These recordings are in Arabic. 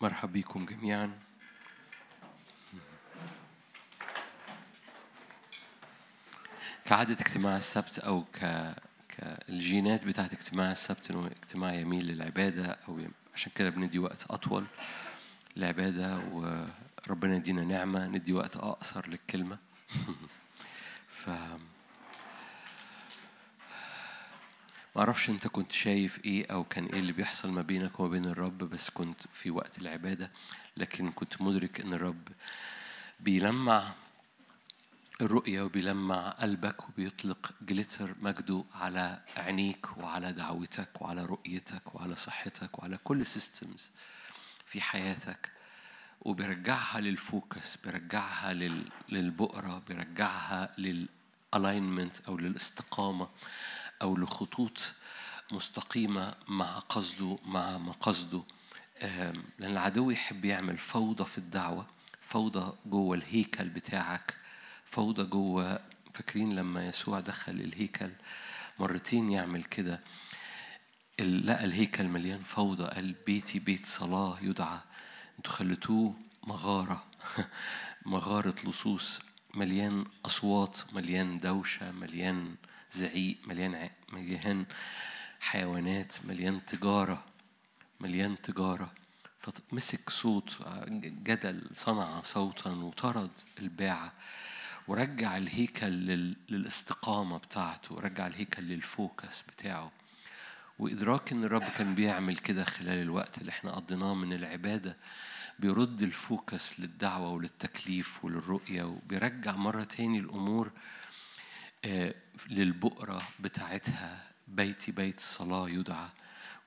مرحبا بكم جميعا. كعادة اجتماع السبت أو كالجينات بتاعت اجتماع السبت إنه اجتماع يميل للعبادة، أو عشان كده بندي وقت أطول للعبادة، وربنا يدينا نعمة ندي وقت أقصر للكلمة. ما أعرفش أنت كنت شايف إيه أو كان إيه اللي بيحصل ما بينك وما بين الرب، بس كنت في وقت العبادة، لكن كنت مدرك إن الرب بيلمع الرؤية وبيلمع قلبك وبيطلق جليتر مجده على عينيك وعلى دعوتك وعلى رؤيتك وعلى صحتك وعلى كل سيستمز في حياتك، وبيرجعها للفوكس، بيرجعها للبؤرة، بيرجعها للألاينمنت أو للاستقامة أو لخطوط مستقيمة مع قصده مع مقصده. لأن العدو يحب يعمل فوضى في الدعوة، فوضى جوه الهيكل بتاعك، فوضى جوه. فاكرين لما يسوع دخل الهيكل مرتين يعمل كده، لقى الهيكل مليان فوضى، قال بيتي بيت صلاة يدعى، انتوا خلتوه مغارة، مغارة لصوص، مليان أصوات، مليان دوشة، مليان زعيق، مليان حيوانات، مليان تجارة، مليان تجارة. فمسك صوت جدل، صنع صوتا وطرد الباعة، ورجع الهيكل للاستقامة بتاعته، ورجع الهيكل للفوكس بتاعه. وإدراك إن الرب كان بيعمل كده خلال الوقت اللي احنا قضيناه من العبادة، بيرد الفوكس للدعوة وللتكليف وللرؤية، وبيرجع مرة تاني الأمور للبؤرة بتاعتها. بيتي بيت الصلاة يدعى،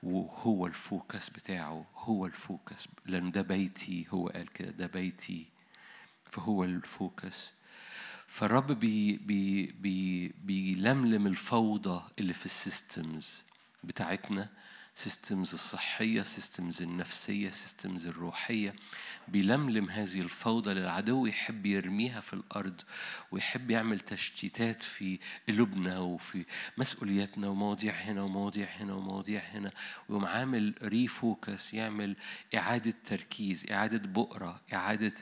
وهو الفوكس بتاعه، هو الفوكس، لأن ده بيتي، هو قال كده ده بيتي، فهو الفوكس. فالرب بي بي بي بيلملم الفوضى اللي في السيستمز بتاعتنا، سيستمز الصحية، سيستمز النفسية، سيستمز الروحية، بيلملم هذه الفوضى للعدو، يحب يرميها في الأرض، ويحب يعمل تشتيتات في قلوبنا وفي مسؤولياتنا، ومواضيع هنا ومواضيع هنا ومواضيع هنا، ويقوم عامل ريفوكس، يعمل إعادة تركيز، إعادة بؤرة، إعادة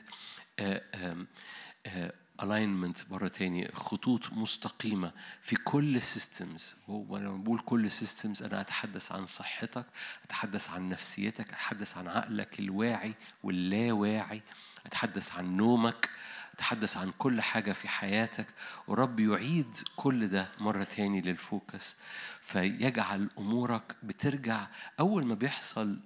alignment، مرة تاني خطوط مستقيمة في كل systems. ولما بقول كل systems أنا أتحدث عن صحتك، أتحدث عن نفسيتك، أتحدث عن عقلك الواعي واللاواعي، أتحدث عن نومك، أتحدث عن كل حاجة في حياتك. ورب يعيد كل ده مرة تاني للفوكس، فيجعل أمورك بترجع. أول ما بيحصل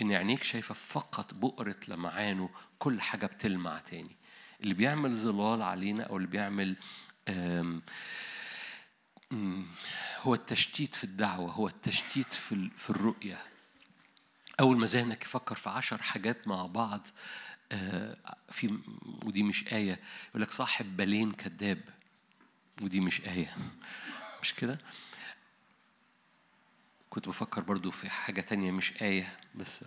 إن عينيك شايفة فقط بؤرة لمعانه، كل حاجة بتلمع تاني. اللي بيعمل ظلال علينا أو اللي بيعمل هو التشتيت في الدعوة، هو التشتيت في الرؤية. أول ما ذهنك يفكر في 10 حاجات مع بعض، في ودي مش آية، يقولك صاحب بالين كذاب، ودي مش آية، مش كده؟ كنت بفكر برضو في حاجة تانية مش آية، بس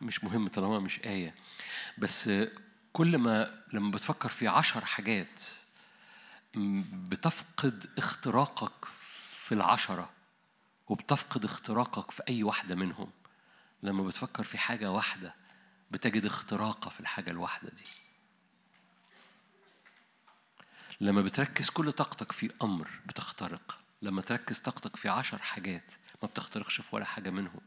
مش مهم طالما مش آية. بس كل ما لما بتفكر في 10 حاجات بتفقد اختراقك في 10، وبتفقد اختراقك في أي واحدة منهم. لما بتفكر في حاجة واحدة بتجد اختراقة في الحاجة الواحدة دي. لما بتركز كل طاقتك في أمر بتخترق، لما تركز طاقتك في 10 حاجات ما بتخترقش في ولا حاجة منهم.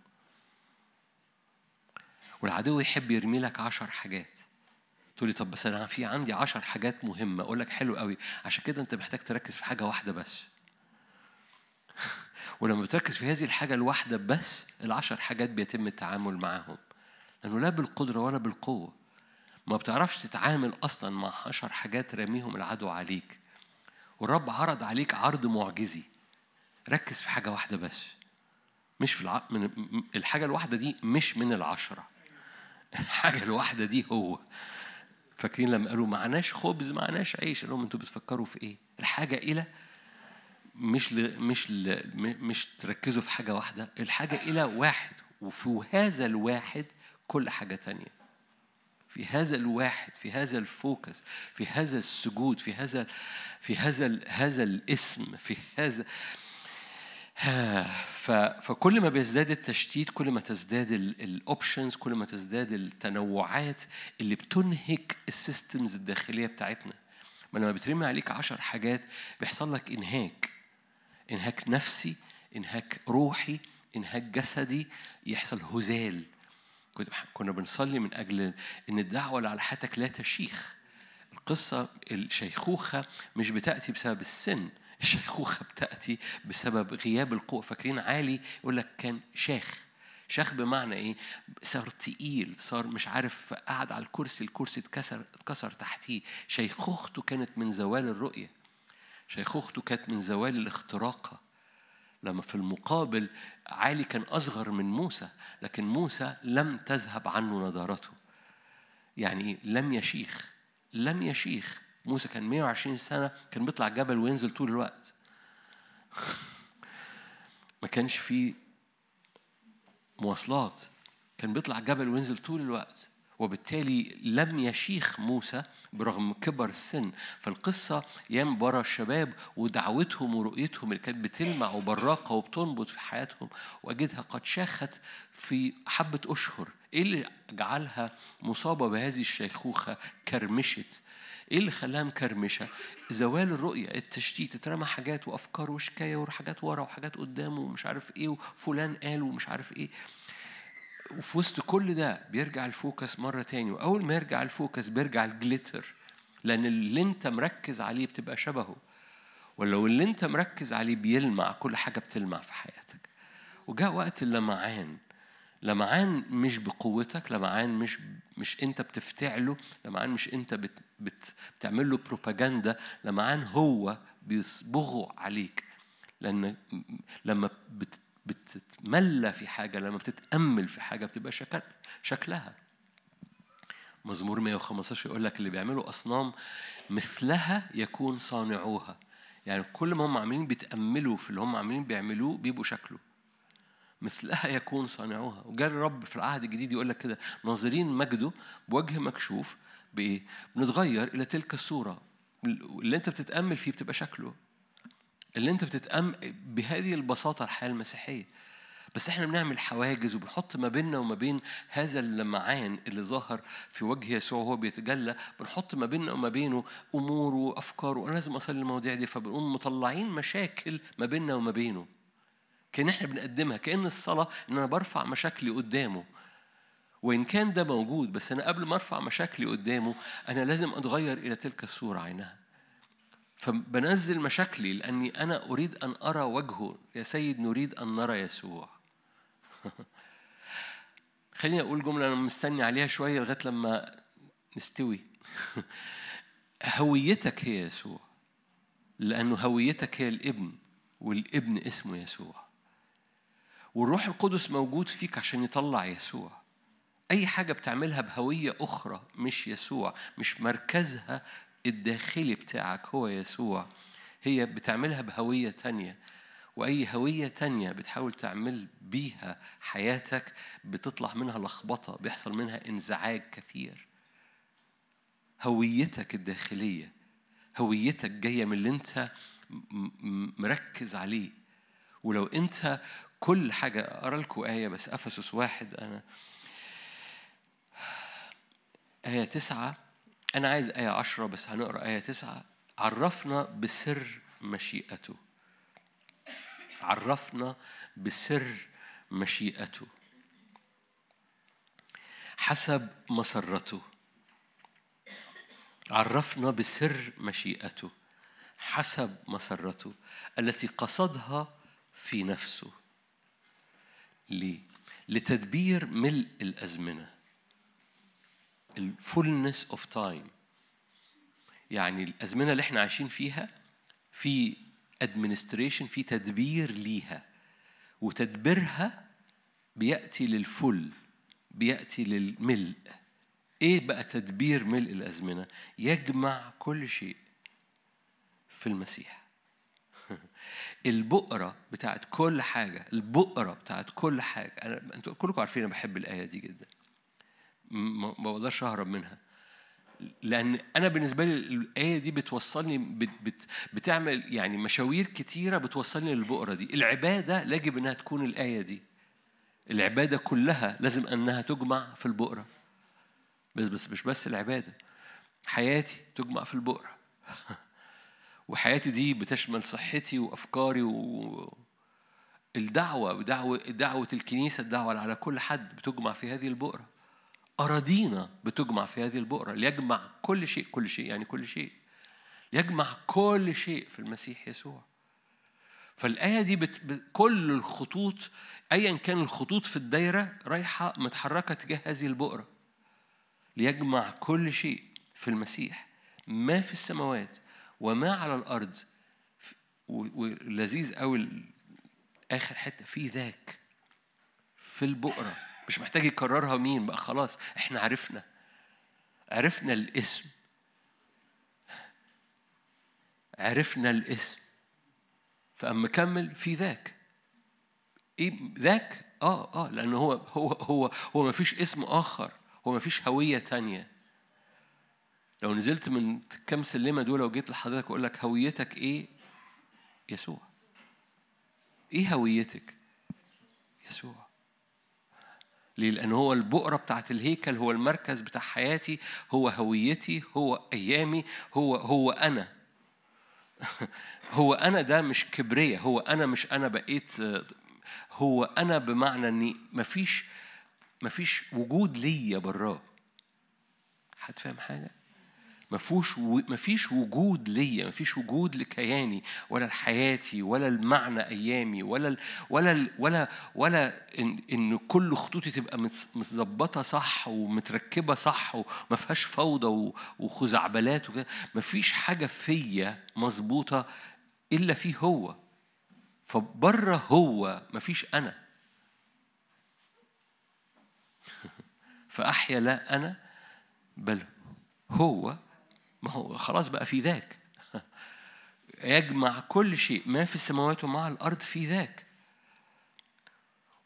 والعدو يحب يرمي لك 10 حاجات. تقولي طب بس أنا في عندي 10 حاجات مهمة. أقولك حلو قوي، عشان كده أنت محتاج تركز في حاجة واحدة بس. ولما بتركز في هذه الحاجة الواحدة بس، 10 حاجات بيتم التعامل معهم، لأنه لا بالقدرة ولا بالقوة. ما بتعرفش تتعامل أصلا مع 10 حاجات رميهم العدو عليك. والرب عرض عليك عرض معجزي، ركز في حاجة واحدة بس، مش في الحاجة الواحدة دي، مش من 10. الحاجة الواحدة دي هو. فاكرين لما قالوا معناش خبز معناش عيش، قالوا انتوا بتفكروا في ايه؟ الحاجه الى مش تركزوا في حاجه واحده، الحاجه الى واحد، وفي هذا الواحد كل حاجه تانية. في هذا الواحد، في هذا الفوكس، في هذا السجود، في هذا الاسم، في هذا فكل ما بيزداد التشتيت كل ما تزداد الاوبشنز، كل ما تزداد التنوعات اللي بتنهك السيستمز الداخليه بتاعتنا. ما لما بترمي عليك 10 حاجات بيحصل لك انهاك نفسي، انهاك روحي، انهاك جسدي، يحصل هزال. كنا بنصلي من اجل ان الدعوه اللي على حياتك لا تشيخ. القصه الشيخوخه مش بتاتي بسبب السن، الشيخوخة بتأتي بسبب غياب القوة. فاكرين عالي يقولك كان شاخ بمعنى إيه؟ صار تقيل، صار مش عارف، قعد على الكرسي اتكسر تحتيه. شيخوخته كانت من زوال الرؤية، شيخوخته كانت من زوال الاختراقة. لما في المقابل عالي كان أصغر من موسى، لكن موسى لم تذهب عنه نضارته. يعني لم يشيخ. موسى كان 120 سنة كان بيطلع الجبل وينزل طول الوقت. ما كانش فيه مواصلات، كان بيطلع الجبل وينزل طول الوقت، وبالتالي لم يشيخ موسى برغم كبر السن. فالقصة يام برا الشباب ودعوتهم ورؤيتهم اللي كانت بتلمع وبراقة وبتنبض في حياتهم، وأجدها قد شاخت في حبة أشهر. إيه اللي جعلها مصابة بهذه الشيخوخة؟ كرمشت. إيه اللي خلاها مكرمشة؟ زوال الرؤية، التشتيت، اترمى حاجات وأفكار وشكاية وحاجات ورا وحاجات قدامه ومش عارف إيه، وفلان قال ومش عارف إيه. وفي وسط كل ده بيرجع الفوكس مرة تاني، وأول ما يرجع الفوكس بيرجع الجليتر، لأن اللي أنت مركز عليه بتبقى شبهه، ولو اللي أنت مركز عليه بيلمع، كل حاجة بتلمع في حياتك. وجاء وقت اللمعان. لمعان مش بقوتك، لمعان مش انت بتفتعله، لمعان مش انت بتعمله بروباجندا، لمعان هو بيصبغه عليك. لأن لما بتتملى في حاجة، لما بتتأمل في حاجة، بتبقى شكلها. مزمور 115 يقول لك اللي بيعملوا أصنام مثلها يكون صانعوها. يعني كل ما هم عاملين بيتأملوا في اللي هم عاملين بيعملوه بيبقوا شكله مثلها يكون صانعوها. وجاء الرب في العهد الجديد يقول لك كده، ناظرين مجده بوجه مكشوف، بايه؟ بنتغير الى تلك الصوره. اللي انت بتتامل فيه بتبقى شكله، اللي انت بتتامل بهذه البساطه الحياه المسيحيه. بس احنا بنعمل حواجز وبنحط ما بيننا وما بين هذا اللمعان اللي ظاهر في وجه يسوع وهو بيتجلى، بنحط ما بيننا وما بينه امور وافكار، وانا لازم اصلي المواضيع دي، فبنقوم مطلعين مشاكل ما بيننا وما بينه. كأن احنا بنقدمها، كأن الصلاة ان انا برفع مشاكلي قدامه. وان كان ده موجود، بس انا قبل ما ارفع مشاكلي قدامه انا لازم اتغير الى تلك الصورة عينها. فبنزل مشاكلي لاني انا اريد ان ارى وجهه. يا سيد نريد ان نرى يسوع. خليني اقول جملة انا مستني عليها شوية لغاية لما نستوي. هويتك هي يسوع، لانه هويتك هي الابن، والابن اسمه يسوع، والروح القدس موجود فيك عشان يطلع يسوع. أي حاجة بتعملها بهوية أخرى مش يسوع، مش مركزها الداخلي بتاعك هو يسوع، هي بتعملها بهوية تانية. وأي هوية تانية بتحاول تعمل بيها حياتك بتطلع منها لخبطة، بيحصل منها انزعاج كثير. هويتك الداخلية، هويتك جاية من اللي انت مركز عليه. ولو انت كل حاجة، أرى لكم آية بس، أفسس 1، أنا آية 9، أنا عايز آية 10 بس هنقرأ آية 9. عرفنا بسر مشيئته حسب مسرته. عرفنا بسر مشيئته حسب مسرته التي قصدها في نفسه. ليه؟ لتدبير ملء الأزمنة، الفولنس اوف تايم. يعني الأزمنة اللي احنا عايشين فيها في ادمنستريشن، في تدبير ليها، وتدبيرها بيأتي للفل، بيأتي للملء. ايه بقى تدبير ملء الأزمنة؟ يجمع كل شيء في المسيح. البؤرة بتاعت كل حاجة، البؤرة بتاعت كل حاجة. أنتوا كلكم عارفين أنا بحب الآية دي جدا، ما بقدرش أهرب منها. لأن أنا بالنسبة لي الآية دي بتوصلني بتعمل يعني مشاوير كتيرة بتوصلني للبؤرة دي. العبادة يجب أنها تكون الآية دي، العبادة كلها لازم أنها تجمع في البؤرة، بس مش بس العبادة، حياتي تجمع في البؤرة وحياتي دي بتشمل صحتي وأفكاري والدعوة، دعوة الكنيسة، الدعوة على كل حد بتجمع في هذه البؤرة، أراضينا بتجمع في هذه البؤرة. ليجمع كل شيء، كل شيء يعني كل شيء، يجمع كل شيء في المسيح يسوع. فالآية دي كل الخطوط أيا كان الخطوط في الدايرة رايحة متحركة تجاه هذه البؤرة، ليجمع كل شيء في المسيح، ما في السماوات وما على الأرض. ولذيذ أو آخر حتة في ذاك في البؤرة، مش محتاج يكررها. مين بقى؟ خلاص احنا عرفنا الاسم، عرفنا الاسم. فأما كمل في ذاك، ايه ذاك؟ لأنه هو مفيش اسم آخر، هو مفيش هوية تانية. لو نزلت من كم سلمة دول وجيت لحضرتك وقول لك هويتك ايه؟ يسوع. ايه هويتك؟ يسوع. ليه؟ لأن هو البؤرة بتاعت الهيكل، هو المركز بتاع حياتي، هو هويتي، هو أيامي، هو أنا هو أنا ده مش كبرية، هو أنا مش أنا بقيت، هو أنا بمعنى أني مفيش وجود ليا براه. حد فاهم حاجة؟ مفيش وجود ليا، مفيش وجود لكياني ولا لحياتي ولا المعنى أيامي ولا إن كل خطوطي تبقى متظبطة صح ومتركبة صح ومفيهاش فوضى وخزعبلات وكده. مفيش حاجة فيا مظبوطة إلا فيه هو. فبره هو مفيش أنا فأحيا لا أنا بل هو. ما هو خلاص بقى في ذاك يجمع كل شيء ما في السماوات وما على الأرض في ذاك.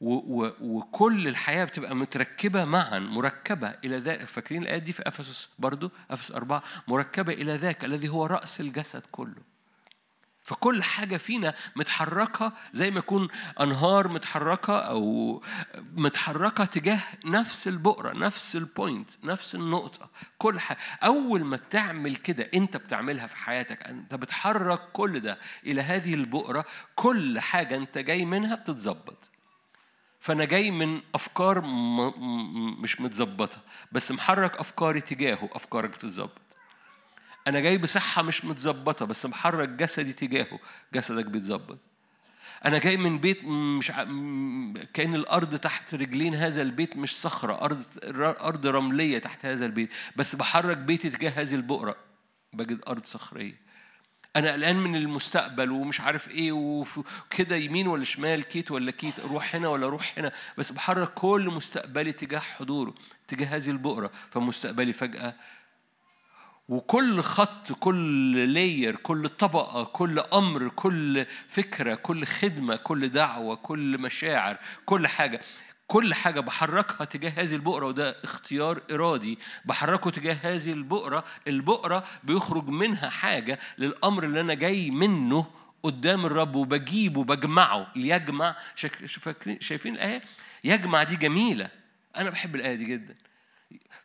وكل الحياة بتبقى متركبة معا، مركبة إلى ذاك. فاكرين الآية دي في أفسس برضو، أفسس 4، مركبة إلى ذاك الذي هو رأس الجسد كله. فكل حاجة فينا متحركة زي ما يكون أنهار متحركة أو متحركة تجاه نفس البؤرة، نفس البوينت، نفس النقطة. كل حاجة أول ما تعمل كده أنت بتعملها في حياتك، أنت بتحرك كل ده إلى هذه البؤرة. كل حاجة أنت جاي منها بتتزبط. فأنا جاي من أفكار مش متزبطة، بس محرك أفكاري تجاهه، أفكارك بتتزبط. أنا جاي بصحة مش متزبطة، بس محرك جسدي تجاهه، جسدك بيتزبط. أنا جاي من بيت مش كأن الأرض تحت رجلين هذا البيت مش صخرة، أرض رملية تحت هذا البيت، بس بحرك بيتي تجاه هذه البؤرة بجد أرض صخرية. أنا قلقان من المستقبل ومش عارف إيه وكده، يمين ولا شمال، كيت ولا كيت، أروح هنا ولا أروح هنا، بس بحرك كل مستقبلي تجاه حضوره، تجاه هذه البؤرة. فمستقبلي فجأة، وكل خط، كل لاير، كل طبقة، كل أمر، كل فكرة، كل خدمة، كل دعوة، كل مشاعر، كل حاجة بحركها تجاه هذه البؤرة. وده اختيار إرادي بحركه تجاه هذه البؤرة. البؤرة بيخرج منها حاجة للأمر اللي أنا جاي منه قدام الرب، وبجيبه بجمعه ليجمع. شايفين الآية يجمع دي جميلة؟ أنا بحب الآية دي جداً.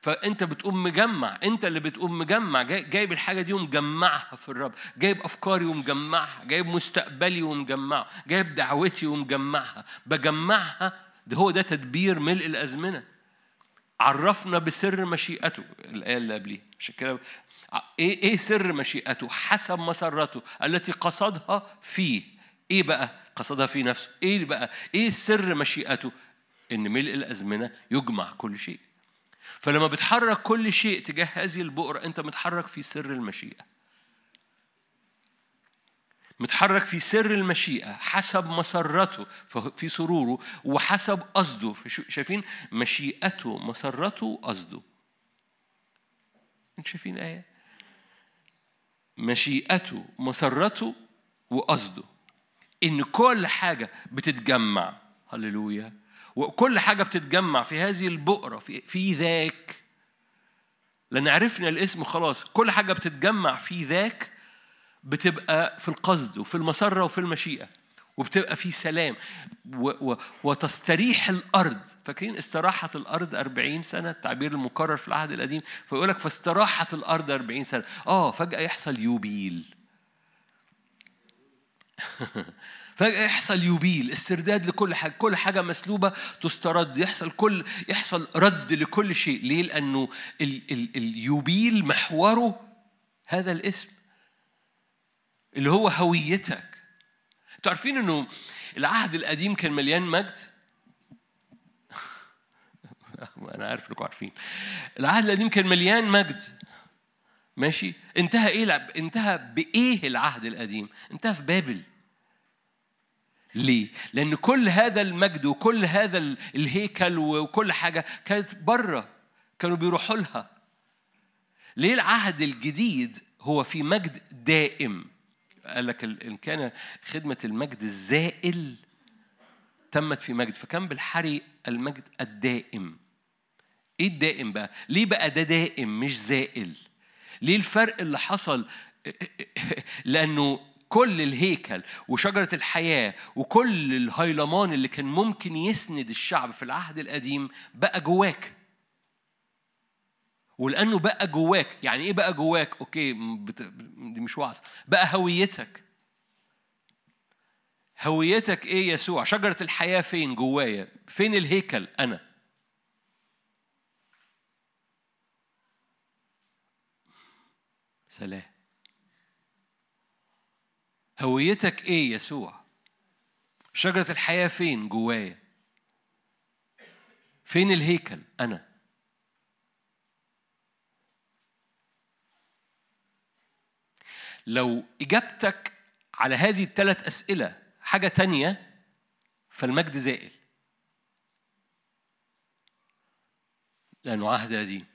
فأنت بتقوم مجمع، أنت اللي بتقوم مجمع، جايب الحاجة دي ومجمعها في الرب، جايب أفكاري ومجمعها، جايب مستقبلي ومجمعها، جايب دعوتي ومجمعها، بجمعها. ده هو ده تدبير ملء الأزمنة. عرفنا بسر مشيئته الآية اللي قبليه، عشان كده إيه سر مشيئته؟ حسب مسرته التي قصدها فيه. إيه بقى قصدها في نفسه؟ إيه بقى إيه سر مشيئته؟ إن ملء الأزمنة يجمع كل شيء. فلما بتحرك كل شيء تجاه هذه البؤرة، أنت متحرك في سر المشيئة، متحرك في سر المشيئة حسب مسرته في سروره وحسب قصده. شايفين مشيئته، مسرته، قصده. أنت شايفين آية مشيئته، مسرته وقصده، إن كل حاجة بتتجمع. هللويا. وكل حاجة بتتجمع في هذه البؤرة في ذاك لأن عرفنا الاسم خلاص. كل حاجة بتتجمع في ذاك بتبقى في القصد وفي المسرة وفي المشيئة، وبتبقى في سلام وتستريح الأرض. فاكرين استراحت الأرض 40 سنة، التعبير المكرر في العهد القديم. فيقولك فاستراحت الأرض 40 سنة، فجأة يحصل يوبيل فجأة يحصل يوبيل، استرداد لكل حاجة، كل حاجة مسلوبة تسترد، يحصل رد لكل شيء. ليه؟ لأنه اليوبيل محوره هذا الاسم اللي هو هويتك. تعرفين أنه العهد القديم كان مليان مجد؟ أنا عارف لكم عارفين العهد القديم كان مليان مجد، ماشي؟ انتهى بإيه العهد القديم؟ انتهى في بابل. ليه؟ لأن كل هذا المجد وكل هذا الهيكل وكل حاجة كانت بره، كانوا بيروحوا لها. ليه العهد الجديد هو في مجد دائم؟ قال لك إن كان خدمة المجد الزائل تمت في مجد، فكان بالحري المجد الدائم. إيه الدائم بقى؟ ليه بقى ده دائم مش زائل؟ ليه الفرق اللي حصل؟ لأنه كل الهيكل وشجرة الحياة وكل الهيلمان اللي كان ممكن يسند الشعب في العهد القديم بقى جواك. ولأنه بقى جواك، يعني إيه بقى جواك؟ أوكي، دي مش وعظ. بقى هويتك. هويتك إيه؟ يسوع. شجرة الحياة فين؟ جوايا. فين الهيكل؟ أنا. سلام. هويتك إيه؟ يسوع. شجرة الحياة فين؟ جوايا. فين الهيكل؟ أنا. لو إجابتك على هذه ال3 أسئلة حاجة تانية، فالمجد زائل، لأنه عهد قديم.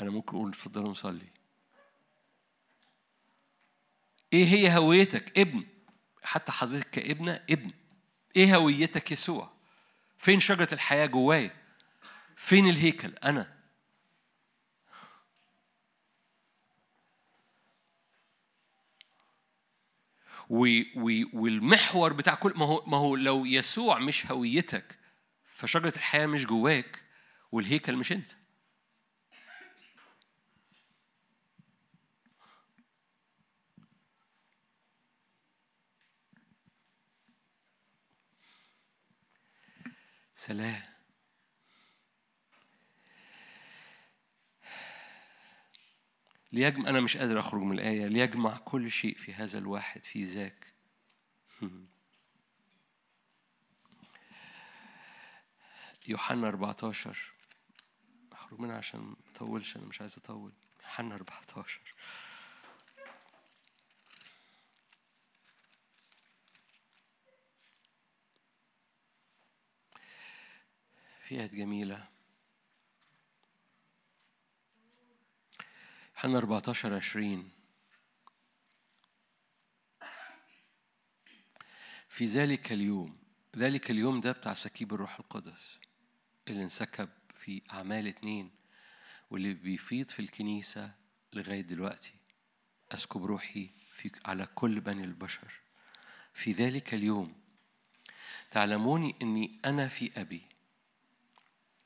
أنا ممكن أقول اتفضلوا نصلي. إيه هي هويتك؟ ابن. حتى حضرتك كابنة ابن. إيه هويتك؟ يسوع. فين شجرة الحياة؟ جوايا. فين الهيكل؟ أنا. والمحور بتاع كل ما هو لو يسوع مش هويتك، فشجرة الحياة مش جواك، والهيكل مش أنت. سلام. أنا مش قادر أخرج من الآية. ليجمع كل شيء في هذا الواحد في ذاك. يوحنا 14، أخرج منها عشان ما أطولش، أنا مش عايز أطول. يوحنا 14 فيها جميلة. يوحنا 14:20، في ذلك اليوم ده بتاع سكيب الروح القدس اللي انسكب في أعمال 2 واللي بيفيض في الكنيسة لغاية دلوقتي. أسكب روحي على كل بني البشر في ذلك اليوم، تعلموني أني أنا في أبي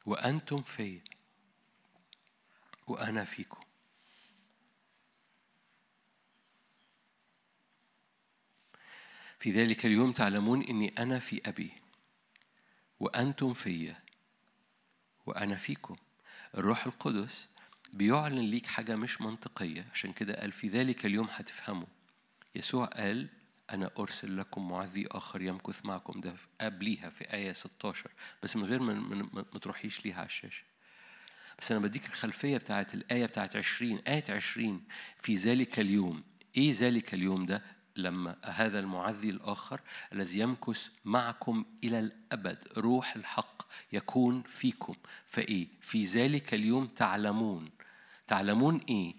وأنتم في وأنا فيكم. في ذلك اليوم تعلمون أني أنا في أبي وأنتم في وأنا فيكم. الروح القدس بيعلن ليك حاجة مش منطقية، عشان كده قال في ذلك اليوم هتفهموا. يسوع قال أنا أرسل لكم معزي آخر يمكث معكم، ده قبليها في آية 16، بس من غير ما تروحيش ليها على الشاشة، بس أنا بديك الخلفية بتاعت الآية بتاعت 20. آية 20 في ذلك اليوم، إيه ذلك اليوم ده؟ لما هذا المعزي الآخر الذي يمكث معكم إلى الأبد، روح الحق، يكون فيكم. فإيه؟ في ذلك اليوم تعلمون إيه؟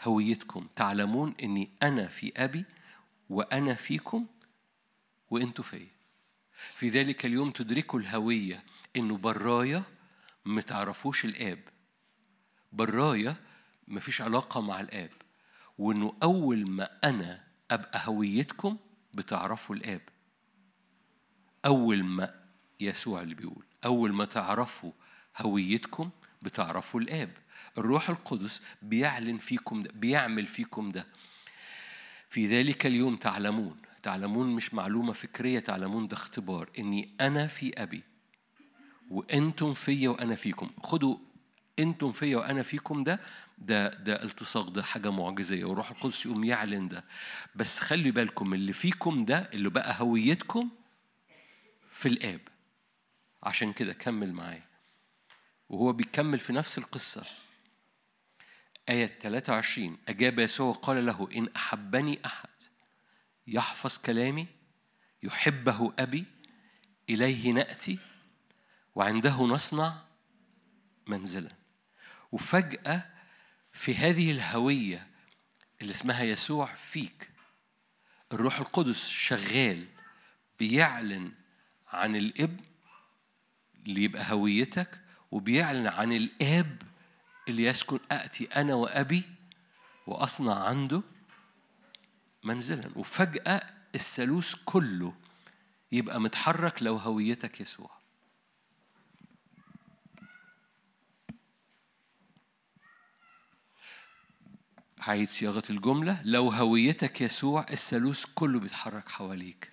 هويتكم. تعلمون إني أنا في أبي وأنا فيكم وإنتوا فيا. في ذلك اليوم تدركوا الهوية، إنه براية ما تعرفوش الآب، براية ما فيش علاقة مع الآب، وإنه أول ما أنا أبقى هويتكم بتعرفوا الآب. أول ما يسوع اللي بيقول أول ما تعرفوا هويتكم بتعرفوا الآب. الروح القدس بيعلن فيكم ده، بيعمل فيكم ده. في ذلك اليوم تعلمون، تعلمون مش معلومة فكرية، تعلمون ده اختبار، إني أنا في أبي وأنتم فيا وأنا فيكم. خدوا أنتم فيا وأنا فيكم ده التصاق، ده حاجة معجزية، وروح القدس يقوم يعلن ده. بس خلي بالكم اللي فيكم ده اللي بقى هويتكم في الآب. عشان كده كمل معايا، وهو بيكمل في نفس القصة آية 23. أجاب يسوع قال له: إن أحبني أحد يحفظ كلامي، يحبه أبي، إليه نأتي وعنده نصنع منزلا. وفجأة في هذه الهوية اللي اسمها يسوع فيك، الروح القدس شغال بيعلن عن الإب اللي يبقى هويتك، وبيعلن عن الآب اللي يسكن. أأتي أنا وأبي وأصنع عنده منزلا. وفجأة الثالوث كله يبقى متحرك لو هويتك يسوع. هعيد صياغة الجملة: لو هويتك يسوع الثالوث كله بيتحرك حواليك.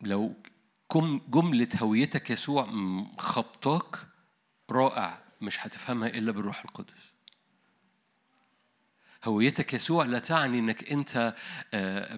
لو جملة هويتك يسوع خبطاك رائع، مش هتفهمها إلا بالروح القدس. هويتك يسوع لا تعني إنك أنت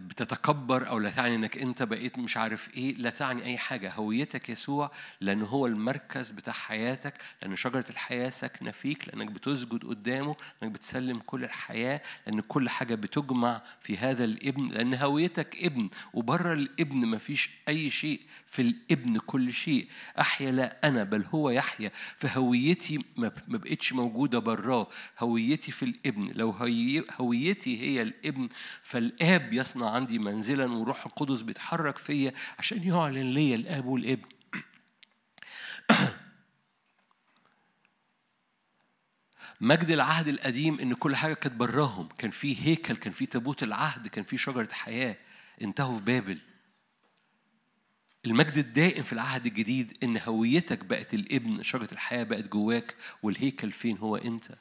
بتتكبر، أو لا تعني إنك أنت بقيت مش عارف إيه، لا تعني أي حاجة. هويتك يسوع لأنه هو المركز بتاع حياتك، لأن شجرة الحياة ساكنة فيك، لأنك بتسجد قدامه، لأنك بتسلم كل الحياة، لأن كل حاجة بتجمع في هذا الابن، لأن هويتك ابن، وبره الابن مفيش أي شيء، في الابن كل شيء. أحيا لا أنا بل هو يحيا. فهويتي ما بقتش موجودة براه، هويتي في الابن. لو هويتي هي الابن، فالآب يصنع عندي منزلا، وروح القدس بيتحرك فيا عشان يعلن لي الآب والابن. مجد العهد القديم ان كل حاجه كانت براهم، كان في هيكل، كان في تابوت العهد، كان في شجره حياه، انتهوا في بابل. المجد الدائم في العهد الجديد ان هويتك بقت الابن، شجره الحياه بقت جواك، والهيكل فين؟ هو انت.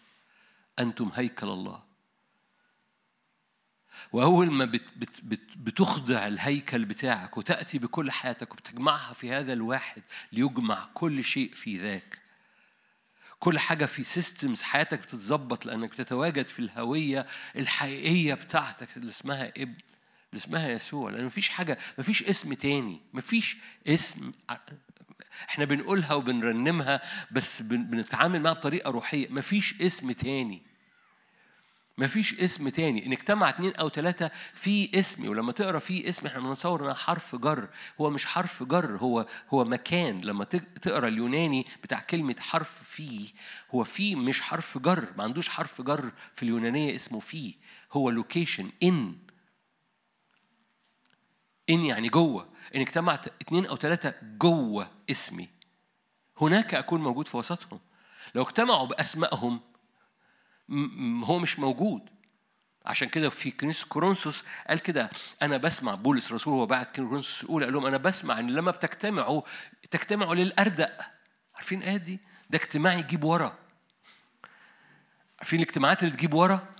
انتم هيكل الله. وأول ما بتخضع الهيكل بتاعك وتأتي بكل حياتك وبتجمعها في هذا الواحد ليجمع كل شيء في ذاك، كل حاجة في سيستمز حياتك بتتزبط، لأنك بتتواجد في الهوية الحقيقية بتاعتك اللي اسمها ابن، اللي اسمها يسوع. لأن مفيش حاجة، مفيش اسم تاني، مفيش اسم. احنا بنقولها وبنرنمها بس بنتعامل معها بطريقة روحية. مفيش اسم تاني، مفيش اسم تاني. إن اجتمع 2 أو 3 في اسمي. ولما تقرأ في اسم احنا بنصور إنه حرف جر، هو مش حرف جر، هو مكان. لما تقرأ اليوناني بتاع كلمة حرف فيه، هو فيه مش حرف جر، ما عندوش حرف جر في اليونانية، اسمه فيه، هو لوكيشن. إن يعني جوه. إن اجتمع 2 أو 3 جوه اسمي، هناك أكون موجود في وسطهم. لو اجتمعوا بأسمائهم هو مش موجود. عشان كده في كنيسة كورنثوس قال كده: أنا بسمع. بولس رسول هو بعد كورنثوس الأولى قال لهم: أنا بسمع إن لما تجتمعوا للأردق. عارفين آية دي؟ ده اجتماع يجيب ورا. عارفين الاجتماعات اللي تجيب ورا؟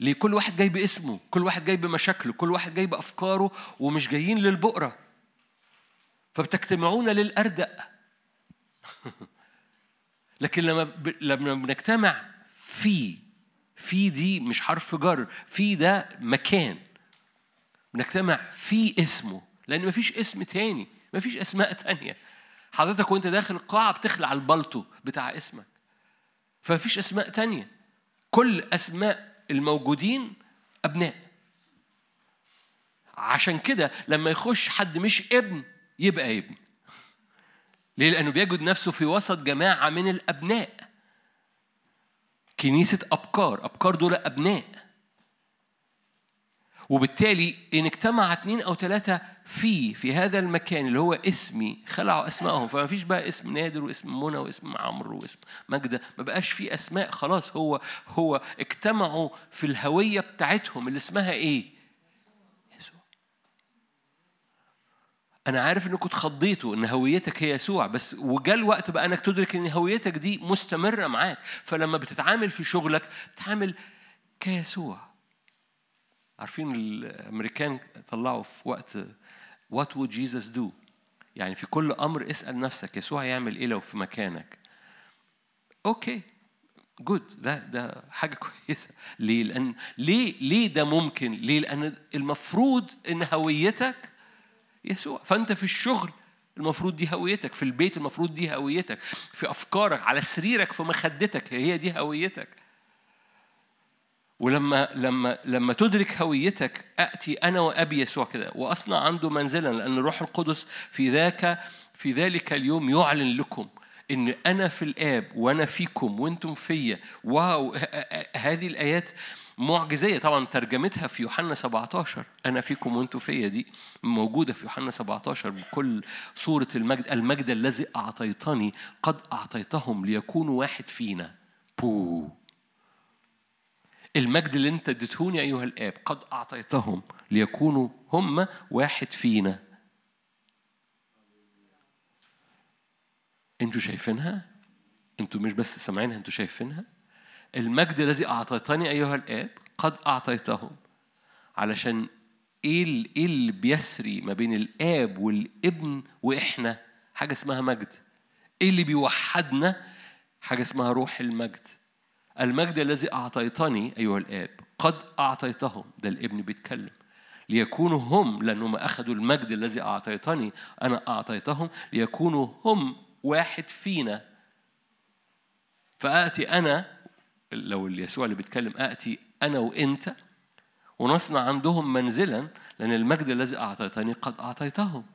ليه؟ كل واحد جاي باسمه، كل واحد جاي بمشاكله، كل واحد جاي بأفكاره، ومش جايين للبقرة. فبتجتمعونا للأردق. لكن لما بنجتمع في دي مش حرف جر، في ده مكان، بنجتمع في اسمه، لأن مفيش اسم تاني، مفيش أسماء تانية. حضرتك وانت داخل القاعة بتخلع البلطو بتاع اسمك، فمفيش أسماء تانية. كل أسماء الموجودين أبناء. عشان كده لما يخش حد مش ابن يبقى ابن، ليه؟ لأنه بيجد نفسه في وسط جماعة من الأبناء. كنيسة أبكار. أبكار دول أبناء، وبالتالي إن اجتمع 2 أو 3 في هذا المكان اللي هو اسمي، خلعوا أسمائهم، فما فيش بقى اسم نادر واسم منى واسم عمرو واسم مجدة، ما بقاش في أسماء خلاص. هو اجتمعوا في الهوية بتاعتهم اللي اسمها إيه؟ يسوع. أنا عارف إنكم تخضيتوا إن هويتك هي يسوع، بس وجاء الوقت بقى إنك تدرك إن هويتك دي مستمرة معاك. فلما بتتعامل في شغلك تتعامل كيسوع. عارفين الأمريكان طلعوا في وقت What would Jesus do؟ يعني في كل أمر اسأل نفسك يسوع يعمل إيه لو في مكانك. أوكي جود، ده حاجة كويسة. ليه؟ لأن ليه ده ممكن؟ ليه؟ لأن المفروض إن هويتك يسوع. فأنت في الشغل المفروض دي هويتك، في البيت المفروض دي هويتك، في أفكارك، على سريرك، في مخدتك، هي دي هويتك. ولما لما لما تدرك هويتك، أأتي أنا وأبي يسوع كده وأصنع عنده منزلا، لأن الروح القدس في ذلك اليوم يعلن لكم إن أنا في الآب وأنا فيكم وأنتم فيا. واو، هذه الآيات معجزية. طبعا ترجمتها في يوحنا 17، أنا فيكم وأنتم فيا، دي موجودة في يوحنا 17 بكل صورة المجد. المجد الذي أعطيتني قد أعطيتهم ليكونوا واحد فينا. بو، المجد اللي أنت اديتهوني أيها الآب قد أعطيتهم ليكونوا هم واحد فينا. أنتوا شايفينها؟ أنتوا مش بس سمعينها، أنتوا شايفينها. المجد الذي أعطيتني أيها الآب قد أعطيتهم، علشان إيه اللي بيسري ما بين الآب والابن وإحنا؟ حاجة اسمها مجد. إيه اللي بيوحدنا؟ حاجة اسمها روح المجد. المجد الذي أعطيتني أيها الآب قد أعطيتهم، ده الابن بيتكلم، ليكونوا هم، لأنهم أخذوا المجد الذي أعطيتني أنا أعطيتهم، ليكونوا هم واحد فينا. فأأتي أنا، لو يسوع اللي بيتكلم، أأتي أنا وإنت ونصنع عندهم منزلا، لأن المجد الذي أعطيتني قد أعطيتهم.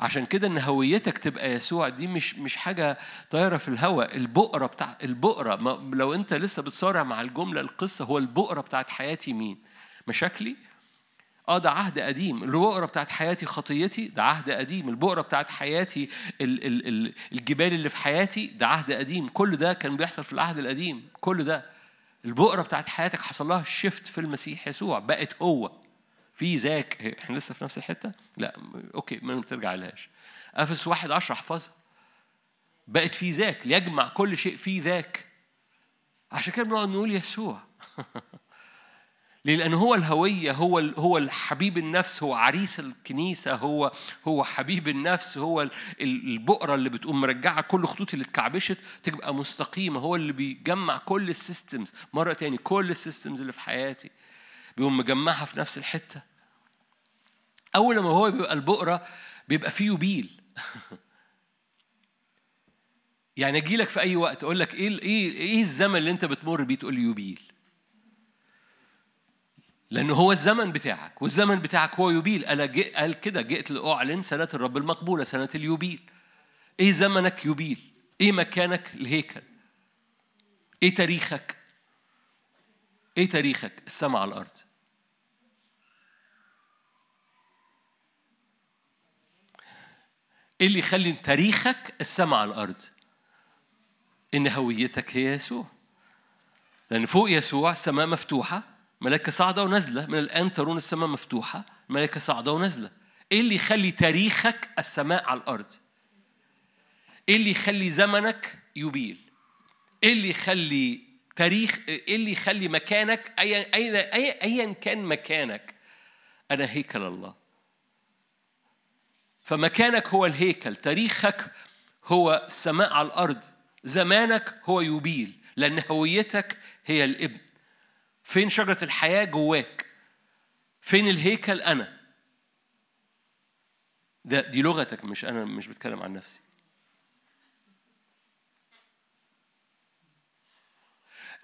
عشان كده ان هويتك تبقى يسوع دي مش حاجه طايره في الهواء. البؤره بتاع البؤره، لو انت لسه بتصارع مع الجمله، القصه هو البؤره بتاعت حياتي مين؟ مشاكلي. ده عهد قديم. البؤره بتاعت حياتي خطيتي، ده عهد قديم. البؤره بتاعت حياتي الجبال اللي في حياتي، ده عهد قديم. كل ده كان بيحصل في العهد القديم. كل ده البؤره بتاعت حياتك حصل لها شيفت في المسيح يسوع، بقت هو في ذاك. احنا لسه في نفس الحته؟ لا، اوكي، ما بترجع لهاش. افس 1:10 احفظها، بقت في ذاك ليجمع كل شيء في ذاك. عشان كده بنقعد نقول يسوع لأن هو الهويه، هو الحبيب النفس، هو عريس الكنيسه، هو حبيب النفس، هو البؤره اللي بتقوم مرجعه كل خطوط اللي اتكعبشت تبقى مستقيمه. هو اللي بيجمع كل السيستمز، مره تاني كل السيستمز اللي في حياتي بيقوم مجمعها في نفس الحته. أول لما هو بيبقى البقرة بيبقى فيه يوبيل يعني أجيلك في أي وقت أقول لك إيه الزمن اللي أنت بتمر بيه؟ تقول لي يوبيل، لأنه هو الزمن بتاعك، والزمن بتاعك هو يوبيل. قال كده، جئت لأعلن سنة الرب المقبولة، سنة اليوبيل. إيه زمنك؟ يوبيل. إيه مكانك؟ الهيكل. إيه تاريخك؟ السماء على الأرض. اللي يخلي تاريخك السماء على الأرض إن هويتك هي يسوع. لأن فوق يسوع السماء مفتوحة، ملائكة صاعدة ونازلة. من الآن ترون السماء مفتوحة، ملائكة صاعدة ونازلة. اللي يخلي تاريخك السماء على الأرض، اللي يخلي زمنك يوبيل، اللي يخلي تاريخ، اللي يخلي مكانك أيا كان مكانك. أنا هيكل الله، فمكانك هو الهيكل، تاريخك هو السماء على الأرض، زمانك هو يوبيل، لأن هويتك هي الابن. فين شجرة الحياة؟ جواك. فين الهيكل؟ أنا. دي لغتك، مش أنا، مش بتكلم عن نفسي.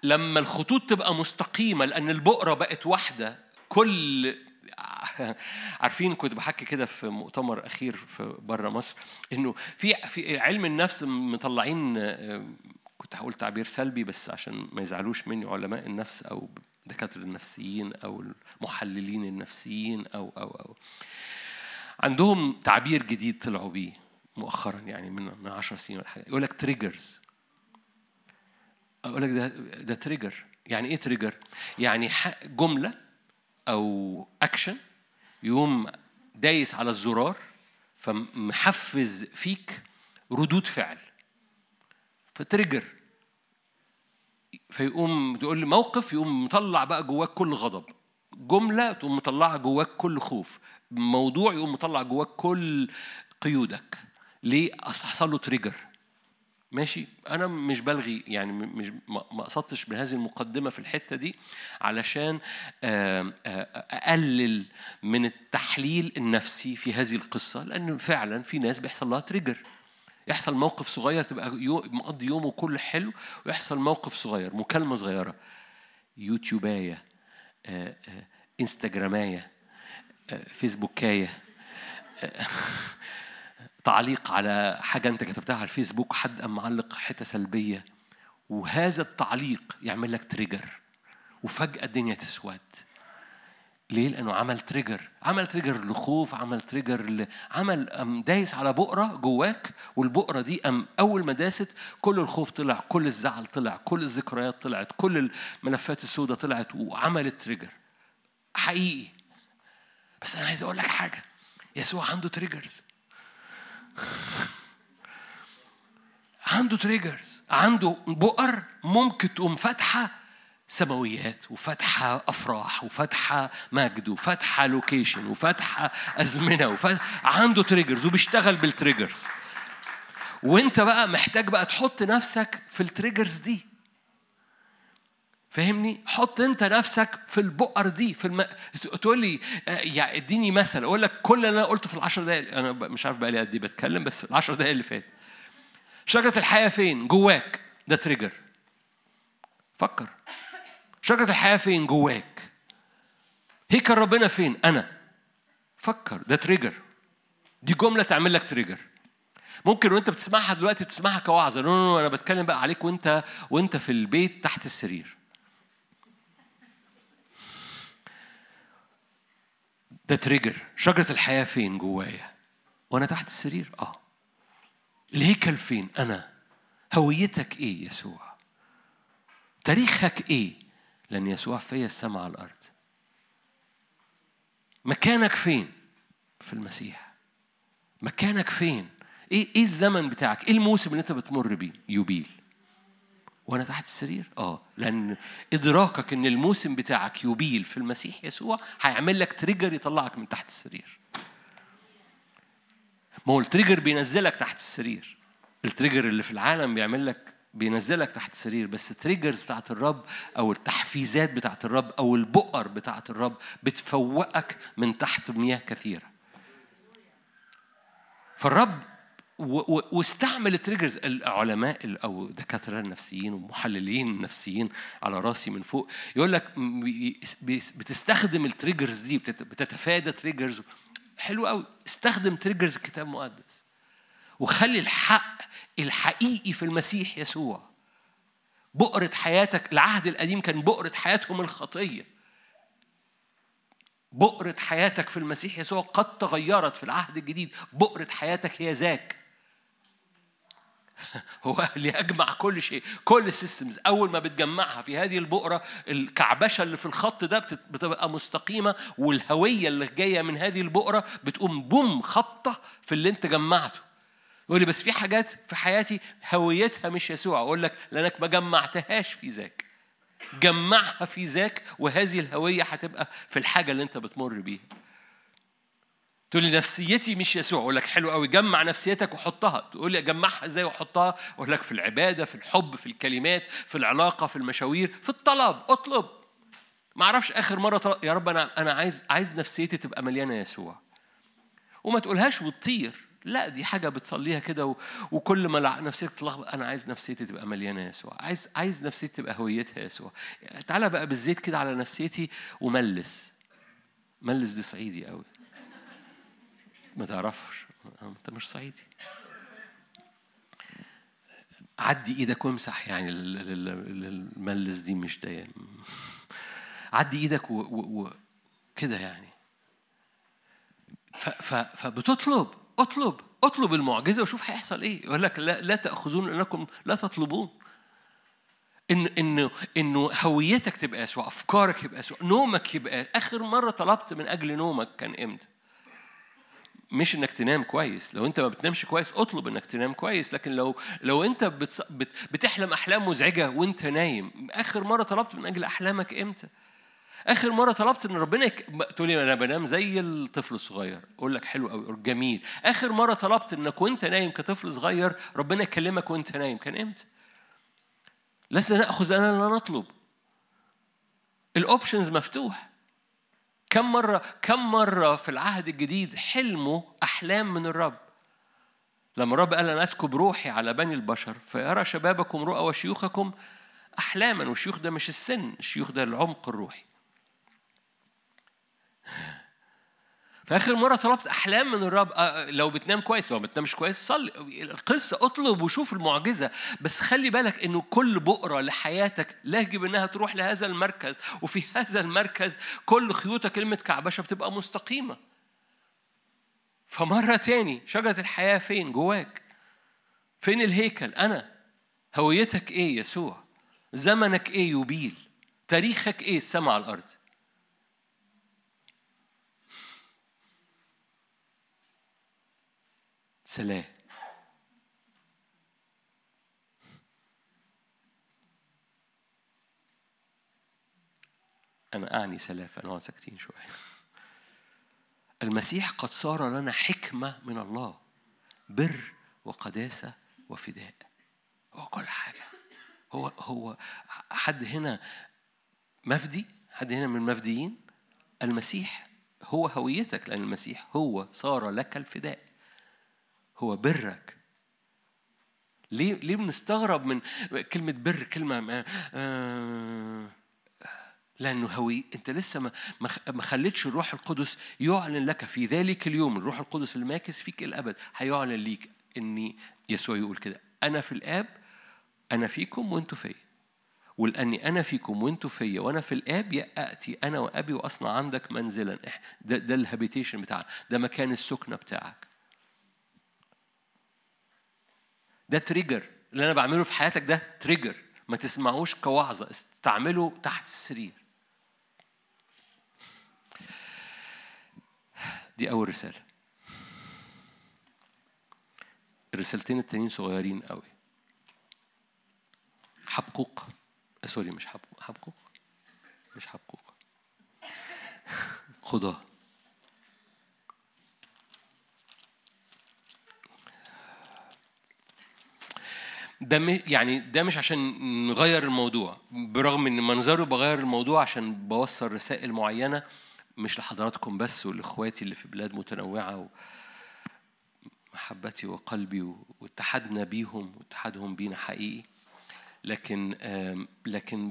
لما الخطوط تبقى مستقيمة، لأن البقرة بقت واحدة، كل عارفين كنت بحكي كده في مؤتمر أخير في برا مصر إنه في علم النفس مطلعين، كنت هقول تعبير سلبي بس عشان ما يزعلوش مني علماء النفس أو دكاترة النفسيين أو المحللين النفسيين أو عندهم تعبير جديد طلعوا بيه مؤخرا، يعني من 10 سنين ولا حاجة. يقول لك تريجرز. أقول لك ده تريجر. يعني إيه تريجر؟ يعني جملة أو أكشن يوم دايس على الزرار فمحفز فيك ردود فعل فتريجر، فيقوم تقول لي موقف يقوم مطلع بقى جواك كل غضب، جملة تقوم مطلع جواك كل خوف، موضوع يقوم مطلع جواك كل قيودك. ليه؟ حصل له تريجر. ماشي، أنا مش بلغي، يعني مش ما قصدتش بهذه المقدمة في الحتة دي علشان أقلل من التحليل النفسي في هذه القصة، لأنه فعلا في ناس بيحصل لها تريجر. يحصل موقف صغير تبقى مقضي يومه كل حلو، ويحصل موقف صغير، مكالمة صغيرة، يوتيوباية، انستجراماية، فيسبوكاية، تعليق على حاجة أنت كتبتها على الفيسبوك، حد معلق حتة سلبية، وهذا التعليق يعمل لك تريجر، وفجأة الدنيا تسود. ليه؟ لأنه عمل تريجر لخوف، عمل دايس على بؤرة جواك، والبؤرة دي أول ما داست كل الخوف طلع، كل الزعل طلع، كل الذكريات طلعت، كل الملفات السوداء طلعت، وعملت تريجر حقيقي. بس أنا عايز أقول لك حاجة، يسوع عنده تريجرز، عنده تريجرز، عنده بؤر ممكن تقوم فاتحة سماويات، وفتحة أفراح، وفتحة مجد، وفتحة لوكيشن، وفتحة أزمنة، عنده تريجرز وبيشتغل بالتريجرز. وانت بقى محتاج بقى تحط نفسك في التريجرز دي، فهمني؟ حط انت نفسك في البؤر دي. تقول لي يا اديني مثل، اقول لك كل اللي انا قلته في 10 دقايق، انا مش عارف بقى لي قد ايه بتكلم، بس في 10 دقايق اللي فات. شجرة الحياة فين جواك؟ ده تريجر. فكر، شجرة الحياة فين جواك؟ هيكل ربنا فين؟ أنا. فكر، ده تريجر. دي جملة تعمل لك تريجر. ممكن وانت بتسمعها دلوقتي تسمعها كوعظة. نو أنا بتكلم بقى عليك وانت في البيت تحت السرير. ده تريجر. شجرة الحياة فين جوايا؟ وأنا تحت السرير. الهيكل فين؟ أنا. هويتك إيه؟ يسوع. تاريخك إيه؟ لأن يسوع فيا السماء على الأرض. مكانك فين؟ في المسيح. مكانك فين؟ إيه الزمن بتاعك؟ إيه الموسم اللي أنت بتمر بيه؟ يوبيل. وأنا تحت السرير؟ لأن إدراكك إن الموسم بتاعك يوبيل في المسيح يسوع هيعمل لك تريجر يطلعك من تحت السرير. ما هو التريجر بينزلك تحت السرير. التريجر اللي في العالم بيعمل لك بينزلك تحت السرير، بس التريجرز بتاعت الرب أو التحفيزات بتاعت الرب أو البؤر بتاعت الرب بتفوقك من تحت مياه كثيرة. فالرب واستعمل التريجرز. العلماء أو دكاترة النفسيين ومحللين النفسيين على راسي من فوق يقول لك بتستخدم التريجرز دي، بتتفادى تريجرز. حلو قوي، استخدم تريجرز الكتاب المقدس، وخلي الحق الحقيقي في المسيح يسوع بؤرة حياتك. العهد القديم كان بؤرة حياتهم الخطية. بؤرة حياتك في المسيح يسوع قد تغيرت. في العهد الجديد بؤرة حياتك هي ذاك، هو اللي يجمع كل شيء، كل السيستمز. أول ما بتجمعها في هذه البؤرة، الكعبشة اللي في الخط ده بتبقى مستقيمة، والهوية اللي جاية من هذه البؤرة بتقوم بوم خبطة في اللي انت جمعته. يقول لي بس في حاجات في حياتي هويتها مش يسوع. أقول لك لأنك ما جمعتهاش في ذاك. جمعها في ذاك، وهذه الهوية هتبقى في الحاجة اللي أنت بتمر بيها. تقول لي نفسيتي مش يسوع. أقول لك حلو قوي، جمع نفسيتك وحطها. تقول لي أجمعها إزاي وحطها؟ أقول لك في العبادة، في الحب، في الكلمات، في العلاقة، في المشاوير، في الطلب. أطلب. ما أعرفش آخر مرة يا رب أنا عايز نفسيتي تبقى مليانة يسوع. وما تقولهاش وتطير، لا دي حاجة بتصليها كده وكل ما نفسيتك تتلخبط، أنا عايز نفسيتي تبقى مليانة يسوع، عايز نفسيتي تبقى هويتها يسوع. تعالى بقى بالزيت كده على نفسيتي وملس. ملس دي صعيدي قوي، ما تعرفش، انت مش صعيدي. عدي ايدك وامسح يعني الملس دي مش دايم. عدي ايدك وكده يعني. فبتطلب، اطلب المعجزه وشوف هيحصل ايه. يقول لك لا تاخذون انكم لا تطلبون. انه هويتك تبقى اسوا، افكارك يبقى اسوا، نومك يبقى. اخر مره طلبت من اجل نومك كان امتى؟ مش انك تنام كويس، لو انت ما بتنامش كويس اطلب انك تنام كويس، لكن لو انت بتحلم احلام مزعجه وانت نايم، اخر مره طلبت من اجل احلامك امتى؟ اخر مره طلبت ان ربنا تقول لي انا بنام زي الطفل الصغير، اقول لك حلو قوي جميل. اخر مره طلبت انك وانت نايم كطفل صغير ربنا يكلمك وانت نايم كان امتى؟ لسنا ناخذ انا لا نطلب. الاوبشنز مفتوح. كم مره في العهد الجديد حلموا احلام من الرب. لما الرب قال انا اسكب روحي على بني البشر فيرى شبابكم رؤى وشيوخكم احلاما، والشيوخ ده مش السن، الشيوخ ده العمق الروحي. فاخر مره طلبت احلام من الرب. لو بتنام كويس، لو ما بتنامش كويس صلي. القصه اطلب وشوف المعجزه، بس خلي بالك انه كل بؤره لحياتك لا يجب انها تروح لهذا المركز، وفي هذا المركز كل خيوطك كلمه كعبشه بتبقى مستقيمه. فمره تاني، شجره الحياه فين؟ جواك. فين الهيكل؟ انا هويتك ايه؟ يسوع. زمنك ايه؟ يوبيل. تاريخك ايه؟ السماء على الارض. سلام. أنا أعني سلام، فنقعد ساكتين شوية. المسيح قد صار لنا حكمة من الله، بر وقداسة وفداء. هو كل حاجة. هو حد هنا مفدي؟ حد هنا من المفديين؟ المسيح هو هويتك، لأن المسيح هو صار لك الفداء. هو برك. ليه بنستغرب من كلمة بر؟ كلمة لأنه هوي. أنت لسه ما خليتش الروح القدس يعلن لك في ذلك اليوم. الروح القدس الماكس فيك الأبد هيعلن ليك إني يسوع يقول كده، أنا في الآب، أنا فيكم وأنتوا فيا، ولأني أنا فيكم وأنتوا فيا وأنا في الآب يأتي أنا وأبي وأصنع عندك منزلا. ده الهابيتيشن بتاعك، ده مكان السكنة بتاعك. ده تريجر. اللي أنا بعمله في حياتك ده تريجر، ما تسمعوش كوعظة، استعمله تحت السرير. دي أول رسالة. الرسالتين التانيين صغيرين قوي. حبقوق، سوري مش حبقوق، مش حبقوق، خضاه. ده مش عشان نغير الموضوع، برغم ان منظره بغير الموضوع عشان بوصل رسائل معينه مش لحضراتكم بس ولاخواتي اللي في بلاد متنوعه، ومحبتي وقلبي واتحادنا بيهم واتحادهم بينا حقيقي، لكن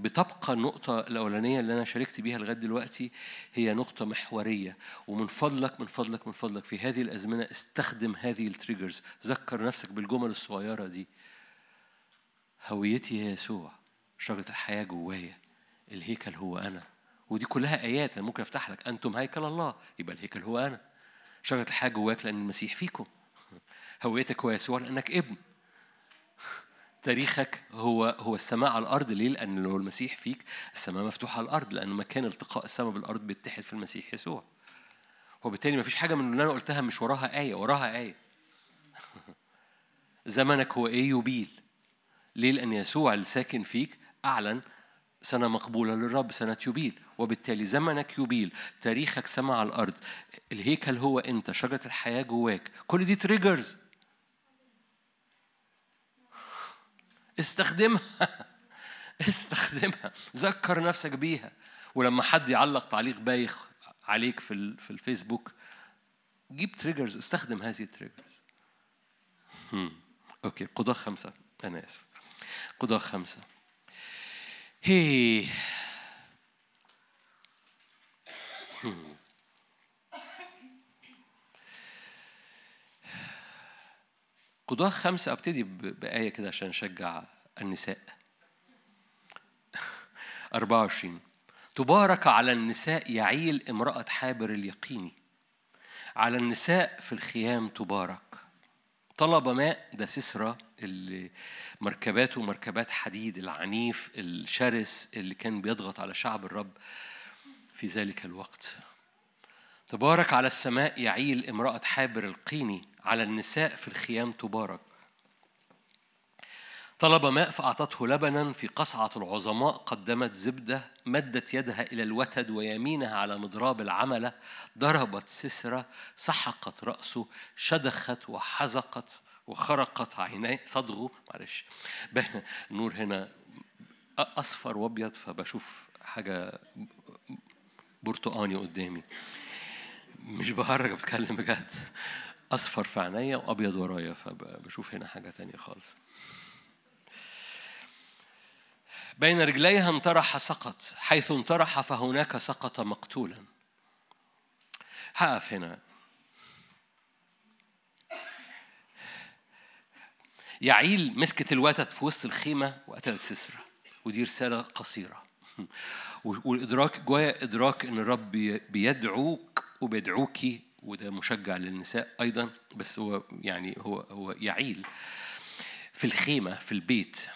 بتبقى النقطه الاولانيه اللي انا شاركت بيها لغايه دلوقتي هي نقطه محوريه. ومن فضلك من فضلك من فضلك في هذه الازمنه استخدم هذه التريجرز. ذكر نفسك بالجمل الصغيره دي. هويتي هي يسوع، شجرة الحياة جوايا، الهيكل هو أنا. ودي كلها آيات أنا ممكن أفتح لك. أنتم هيكل الله، يبقى الهيكل هو أنا. شجرة الحياة جواك لأن المسيح فيكم. هويتك هو يسوع لأنك ابن. تاريخك هو السماء على الأرض. ليه؟ لأن لو المسيح فيك السماء مفتوحة على الأرض، لأن مكان التقاء السماء بالأرض بيتحد في المسيح يسوع. وبالتالي ما فيش حاجة من اللي أنا قلتها مش وراها آية، وراها آية. زمنك هو إيه؟ يوبيل. ليه؟ لأن يسوع الساكن فيك أعلن سنة مقبولة للرب، سنة يوبيل، وبالتالي زمنك يوبيل، تاريخك سماء على الأرض، الهيكل هو أنت، شجرة الحياة جواك. كل دي تريجرز استخدمها، ذكر نفسك بيها. ولما حد يعلق تعليق بايخ عليك في الفيسبوك، جيب تريجرز، استخدم هذه التريجرز. أوكي، قضاء 5. أنا آسف، قضاء 5. هي قضاة 5. أبتدي بآية كده عشان نشجع النساء. 24: تبارك على النساء يعيل امرأة حابر اليقيني، على النساء في الخيام تبارك. طلب ماء ده سسرة اللي مركباته مركبات حديد، العنيف الشرس اللي كان بيضغط على شعب الرب في ذلك الوقت. تبارك على السماء يعيل امرأة حابر القيني، على النساء في الخيام تبارك. طلب ماء فأعطته لبنا، في قصعة العظماء قدمت زبدة، مدت يدها إلى الوتد ويمينها على مضراب العملة، ضربت سسرة، سحقت رأسه، شدخت وحزقت وخرقت عينيه، صدغه. معلش النور هنا أصفر وأبيض فبشوف حاجة برتقاني قدامي، مش بهرج بتكلم بجد. أصفر في عينيا وأبيض ورايا فبشوف هنا حاجة تانية خالص. بين رجليها انطرح سقط، حيث انطرح فهناك سقط مقتولا. هقف هنا. يعيل مسكت الوتد في وسط الخيمة وقتلت سسرة، ودي رسالة قصيرة. والإدراك جوايا إدراك إن الرب بيدعوك وبيدعوكي، وده مشجع للنساء أيضا، بس هو يعني هو يعيل في الخيمة في البيت.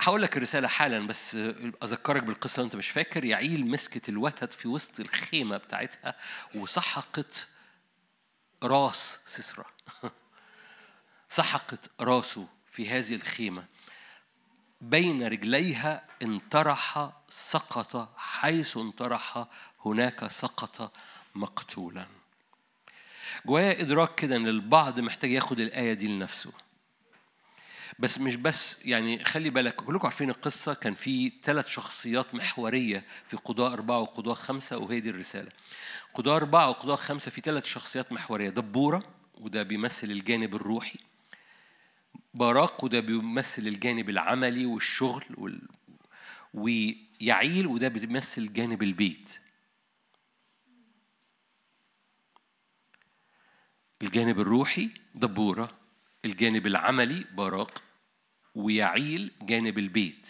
هقول لك الرسالة حالا بس أذكرك بالقصة وأنت مش فاكر. يعيل مسكت الوتد في وسط الخيمة بتاعتها وسحقت راس سسرة. سحقت راسه في هذه الخيمة. بين رجليها انطرح سقط، حيث انطرح هناك سقط مقتولا. جوايا إدراك كده أن البعض محتاج ياخد الآية دي لنفسه. بس مش بس يعني خلي بالك، كلكم عارفين القصة، كان في 3 شخصيات محورية في قضاء 4 وقضاء 5، وهي دي الرسالة. قضاء 4 وقضاء 5 في 3 شخصيات محورية: دبورة وده بيمثل الجانب الروحي، باراك وده بيمثل الجانب العملي والشغل، ويعيل وده بيمثل جانب البيت، الجانب الروحي دبورة، الجانب العملي باراك، ويعيل جانب البيت.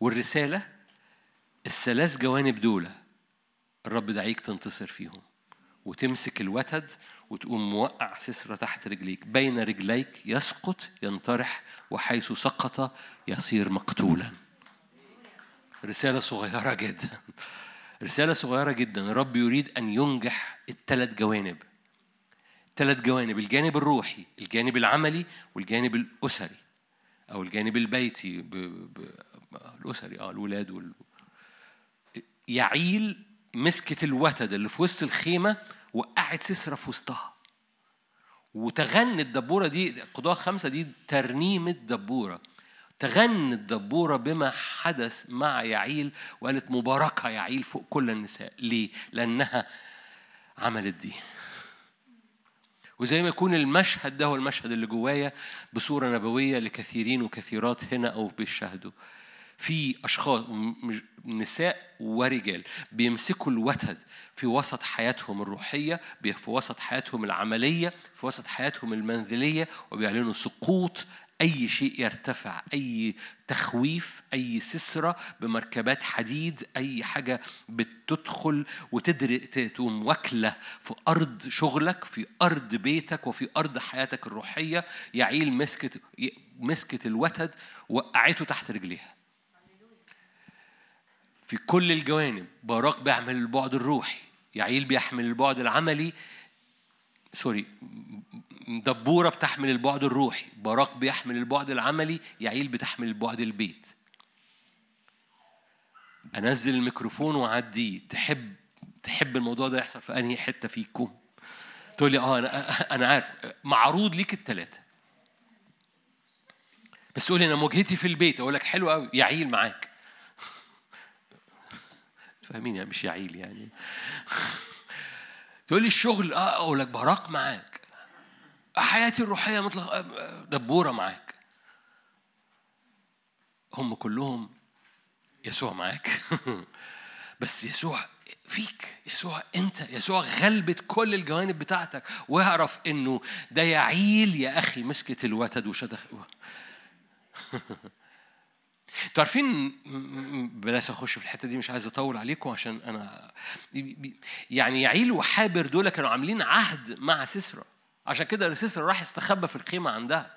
والرسالة ال3 جوانب دول الرب دعيك تنتصر فيهم وتمسك الوتد وتقوم موقع سسرة تحت رجليك. بين رجليك يسقط ينطرح، وحيث سقط يصير مقتولا. رسالة صغيرة جدا، رسالة صغيرة جدا. الرب يريد أن ينجح 3 جوانب. 3 جوانب: الجانب الروحي، الجانب العملي، والجانب الأسري أو الجانب البيتي. الأسري الولاد يعيل مسكت الوتد اللي في وسط الخيمة وقعت سسرة في وسطها، وتغنت دبورة. دي قضاء 5، دي ترنيمة دبورة. تغنت دبورة بما حدث مع يعيل وقالت مباركة يعيل فوق كل النساء. ليه؟ لأنها عملت دي. وزي ما يكون المشهد ده هو المشهد اللي جوايا بصورة نبوية لكثيرين وكثيرات هنا أو بيشاهدوا. في أشخاص نساء ورجال بيمسكوا الوتد في وسط حياتهم الروحية، في وسط حياتهم العملية، في وسط حياتهم المنزلية، وبيعلنوا سقوط أي شيء يرتفع، أي تخويف، أي سسرة بمركبات حديد، أي حاجة بتدخل وتدرك تقوم وكلة في أرض شغلك، في أرض بيتك، وفي أرض حياتك الروحية. يعيل مسكت الوتد وقعته تحت رجليها في كل الجوانب. باراك بيحمل البعد الروحي، يعيل بيحمل البعد العملي، دبورة بتحمل البعد الروحي، باراك بيحمل البعد العملي، يعيل بتحمل البعد البيت. أنزل الميكروفون وعدي. تحب الموضوع ده يحصل في أنهي حتة فيكم؟ تقول لي أنا عارف. معروض ليك 3، بس تقول لي أنا موجهتي في البيت. أقول لك حلو قوي، يعيل معاك. فاهمين يعني؟ مش يعيل يعني. تقول لي الشغل، اقول لك باراك معاك. حياتي الروحيه مطلق، دبوره معاك. هم كلهم يسوع معاك. بس يسوع فيك يسوع، أنت يسوع غلبت كل الجوانب بتاعتك. واعرف أنه ده يعيل يا أخي مسكة الوتد وشدخ. تعرفين، بلاش أخش في الحتة دي، مش عايز أطول عليكم عشان أنا يعني يعيل وحابر دول كانوا عاملين عهد مع سيسرا، عشان كده سيسرا راح استخبى في الخيمة عندها.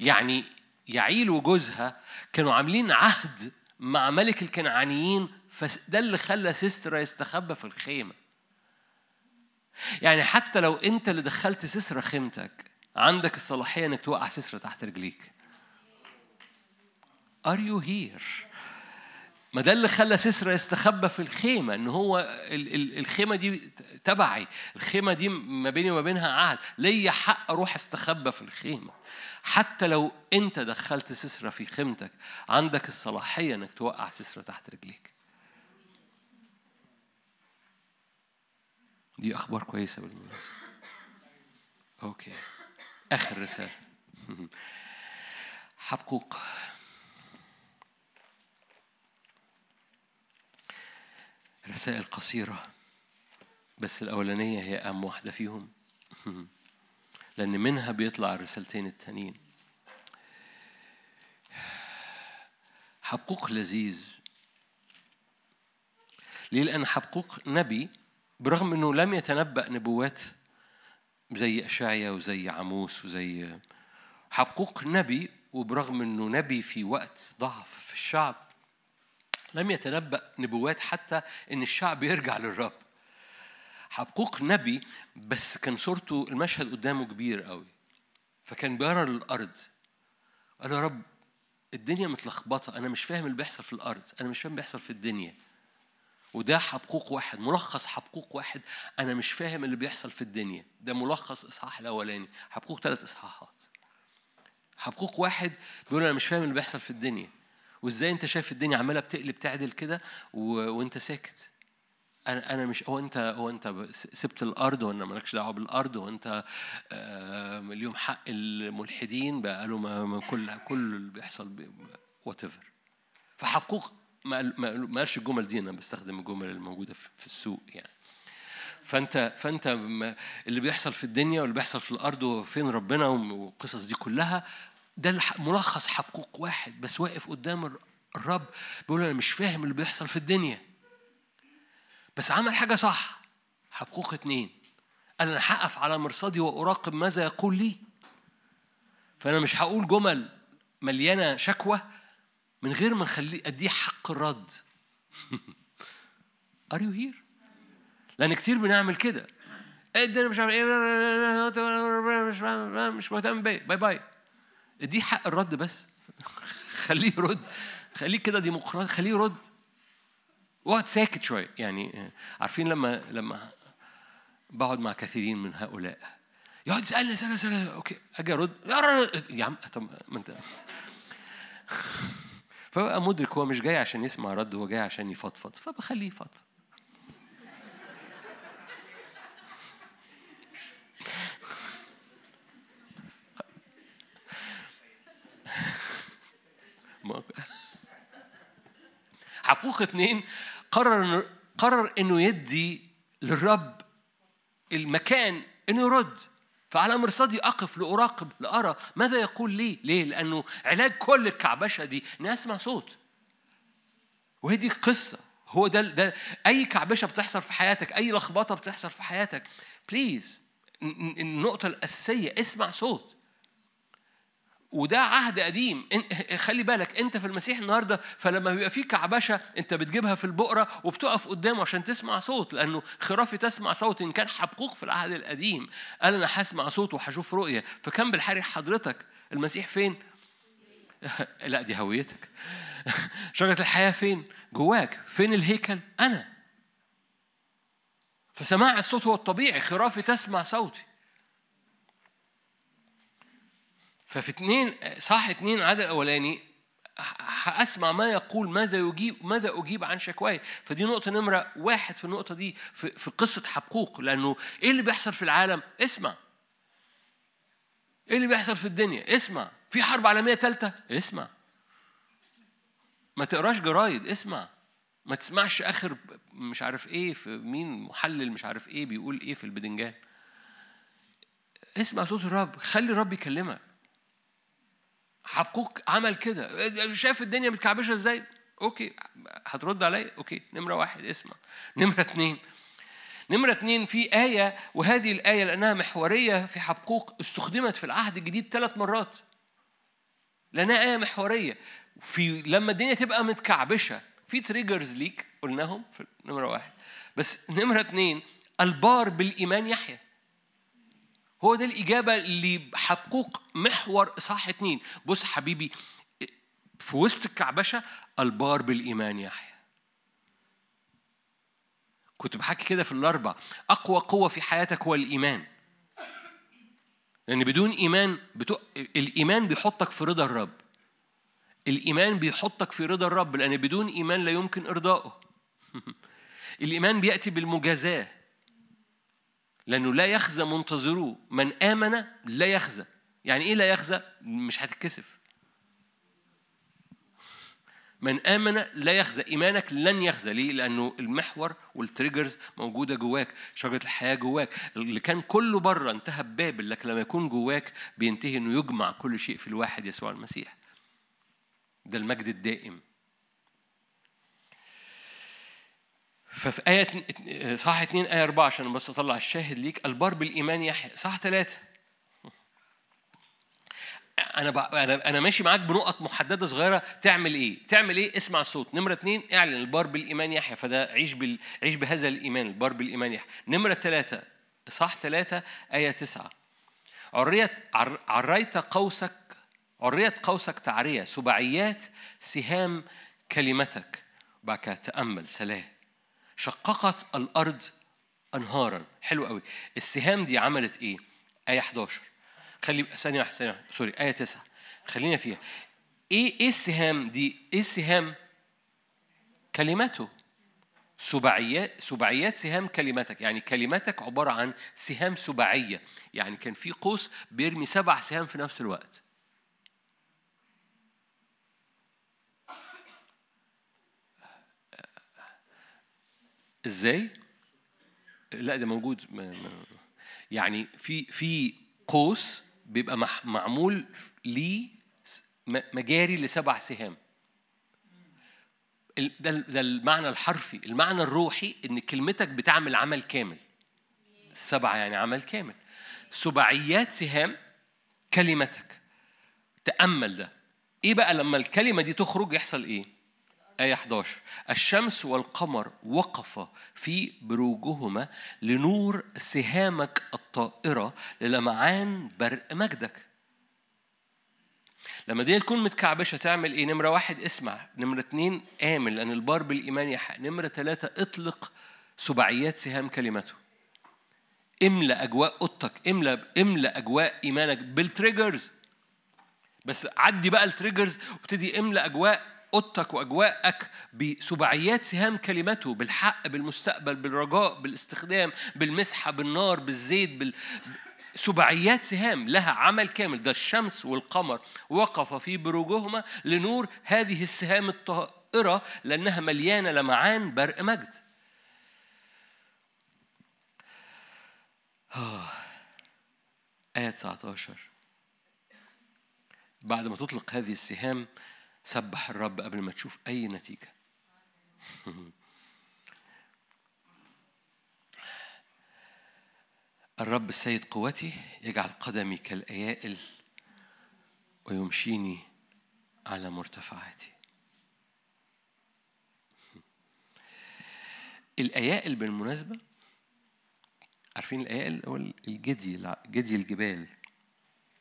يعني يعيل وجوزها كانوا عاملين عهد مع ملك الكنعانيين، فده اللي خلى سيسرا يستخبى في الخيمة. يعني حتى لو أنت اللي دخلت سيسرا خيمتك، عندك الصلاحية أنك توقع سيسرا تحت رجليك. Are you here؟ ما ده اللي خلى سيسرا يستخبى في الخيمة، إن هو الخيمة دي تبعي، الخيمة دي ما بيني وما بينها عهد، ليا حق أروح استخبى في الخيمة. حتى لو أنت دخلت سيسرا في خيمتك، عندك الصلاحية إنك توقع سيسرا تحت رجليك. دي أخبار كويسة بالمناسبة. أوكي، آخر رسالة. حبقوق. رسائل قصيرة، بس الأولانية هي أهم واحدة فيهم، لأن منها بيطلع الرسالتين التانيين. حبقوق لذيذ. ليه؟ لأن حبقوق نبي، برغم أنه لم يتنبأ نبوات زي أشعيا وزي عموس وزي حبقوق نبي، وبرغم أنه نبي في وقت ضعف في الشعب، لم يتنبأ نبوات حتى إن الشعب يرجع للرب. حبقوق نبي، بس كان صورته المشهد قدامه كبير قوي، فكان بيرى للأرض. قال يا رب الدنيا متلخبطة، أنا مش فاهم اللي بيحصل في الأرض، أنا مش فاهم اللي بيحصل في الدنيا. وده حبقوق واحد، ملخص حبقوق واحد، أنا مش فاهم اللي بيحصل في الدنيا. ده ملخص إصحاح الأولاني، حبقوق 3 إصحاحات. حبقوق واحد بيقول أنا مش فاهم اللي بيحصل في الدنيا، وإزاي أنت شايف الدنيا عمالة بتقلب تعدل كده وأنت ساكت. أنا مش، أنت سبت الأرض، وأنا مالكش دعوة بالأرض، وأنت اليوم حق الملحدين بقالوا ما كل اللي بيحصل whatever. فحبقوق ما قالش الجمل دي، أنا بستخدم الجمل الموجودة في السوق يعني. فأنت اللي بيحصل في الدنيا واللي بيحصل في الأرض وفين ربنا والقصص دي كلها، ده ملخص حبقوق واحد، بس واقف قدام الرب بيقول أنا مش فاهم اللي بيحصل في الدنيا. بس عمل حاجة صح. حبقوق 2 قال أنا هقف على مرصدي وأراقب ماذا يقول لي. فأنا مش هقول جمل مليانة شكوى من غير ما نخليه أديه حق الرد. Are you here؟ لأن كتير بنعمل كده، الدنيا مش عارف إيه، مش مهتم بيه، باي باي. دي حق الرد، بس خليه يرد، خليه كده ديمقراطي، خليه يرد، وقت ساكت شوية. يعني عارفين لما بقعد مع كثيرين من هؤلاء، يقعد يسألني سألة، أوكي أجي أرد، يا عم طب ما أنت فبقى مدرك هو مش جاي عشان يسمع رد، هو جاي عشان يفضفض، فبخليه يفضفض. حبقوق 2 قرر انه يدي للرب المكان انه يرد. فعلى مرصدي اقف لاراقب لارى ماذا يقول لي. ليه؟ لانه علاج كل الكعبشه دي اني اسمع صوت. وهي دي القصه، هو ده اي كعبشه بتحصل في حياتك، اي لخبطه بتحصل في حياتك، بليز النقطه الاساسيه اسمع صوت. وده عهد قديم. خلي بالك انت في المسيح النهارده، فلما بيبقى فيه كعبشه انت بتجيبها في البقره وبتقف قدامه عشان تسمع صوت، لانه خرافي تسمع صوت. ان كان حبقوق في العهد القديم قال انا هسمع صوت وهشوف رؤيه، فكان بالحري حضرتك المسيح فين؟ لا دي هويتك. شجره الحياه فين؟ جواك. فين الهيكل؟ انا. فسماع الصوت هو الطبيعي، خرافي تسمع صوتي. ففي 2 إصحاح 2 عدد أولاني هأسمع ما يقول، ماذا أجيب عن شكواي. فدي نقطة نمرة 1 في النقطة دي في قصة حبقوق، لأنه إيه اللي بيحصل في العالم؟ اسمع. إيه اللي بيحصل في الدنيا؟ اسمع. في حرب عالمية 3؟ اسمع. ما تقراش جرايد؟ اسمع. ما تسمعش اخر مش عارف ايه في مين محلل مش عارف ايه بيقول ايه في البدنجان. اسمع صوت الرب، خلي الرب يكلمك. حبقوك عمل كده، شايف الدنيا متكعبشه ازاي؟ اوكي هترد علي؟ اوكي نمره واحد اسمع. نمره اتنين، في آية، وهذه الآية لأنها محورية في حبقوق استخدمت في العهد الجديد 3 مرات، لأنها آية محورية في لما الدنيا تبقى متكعبشة في تريجرز ليك قلناهم في نمرة 1. بس نمرة 2، البار بالإيمان يحيى. هو ده الإجابة اللي حبقوق محور إصحاح 2. بص حبيبي، في وسط الكعبشة البار بالإيمان يحيى. كنت بحكي كده في الأربع، أقوى قوة في حياتك هو الإيمان، لأن بدون إيمان الإيمان بيحطك في رضا الرب. الإيمان بيحطك في رضا الرب، لأن بدون إيمان لا يمكن إرضائه. الإيمان بيأتي بالمجازاة، لأنه لا يخزى منتظروه. من آمن لا يخزى. يعني إيه لا يخزى؟ مش هتتكسف. من آمن لا يخزى، إيمانك لن يخزى. ليه؟ لأنه المحور والتريجرز موجودة جواك، شجرة الحياة جواك. اللي كان كله بره انتهى ببابل، لكن لما يكون جواك بينتهي أنه يجمع كل شيء في الواحد يسوع المسيح. ده المجد الدائم. ففي آية صح 2 آية 4 عشان بس أطلع الشاهد ليك، البار بالإيمان يحيى. صح 3، أنا ماشي معاك بنقط محددة صغيرة. تعمل إيه؟ اسمع الصوت. نمرة 2، اعلن البار بالإيمان يحيى. فده عيش بهذا الإيمان، البار بالإيمان يحيى. نمرة 3، صح 3 آية 9، عريت قوسك، تعرية سبعيات سهام كلمتك. وبعد تأمل سلاه، شققت الأرض أنهارا. حلو قوي. السهام دي عملت إيه؟ آية 11. آية 9 خلينا فيها. إيه السهام دي؟ إيه السهام؟ كلمته. سبعيات سهام كلمتك. يعني كلمتك عبارة عن سهام سبعية، يعني كان في قوس بيرمي 7 سهام في نفس الوقت. إزاي؟ لا ده موجود. يعني في قوس بيبقى معمول لي مجاري ل7 سهام. ده المعنى الحرفي. المعنى الروحي ان كلمتك بتعمل عمل كامل. 7 يعني عمل كامل. 7 سهام كلمتك. تأمل ده. ايه بقى لما الكلمة دي تخرج يحصل ايه؟ آية 11، الشمس والقمر وقف في بروجهما لنور سهامك الطائرة للمعان برق مجدك. لما دي تكون متكعبشة تعمل إيه؟ نمرة 1 اسمع، نمرة 2 آمن لأن البار بالإيمان يحق، نمرة 3 اطلق سبعيات سهام كلمته. املأ أجواء أوضتك، املأ أجواء إيمانك بالتريجرز. بس عدي بقى التريجرز وابتدي املأ أجواء أوضتك وأجواءك بسبعيات سهام كلمته، بالحق، بالمستقبل، بالرجاء، بالاستخدام، بالمسحة، بالنار، بالزيت، سبعيات سهام لها عمل كامل. ده الشمس والقمر وقف في بروجهما لنور هذه السهام الطائرة لأنها مليانة لمعان برق مجد. آية 19، بعد ما تطلق هذه السهام سبح الرب قبل ما تشوف أي نتيجة. الرب السيد قوتي، يجعل قدمي كالأيائل ويمشيني على مرتفعاتي. الأيائل بالمناسبة، عارفين الأيائل أو الجدي الجبال؟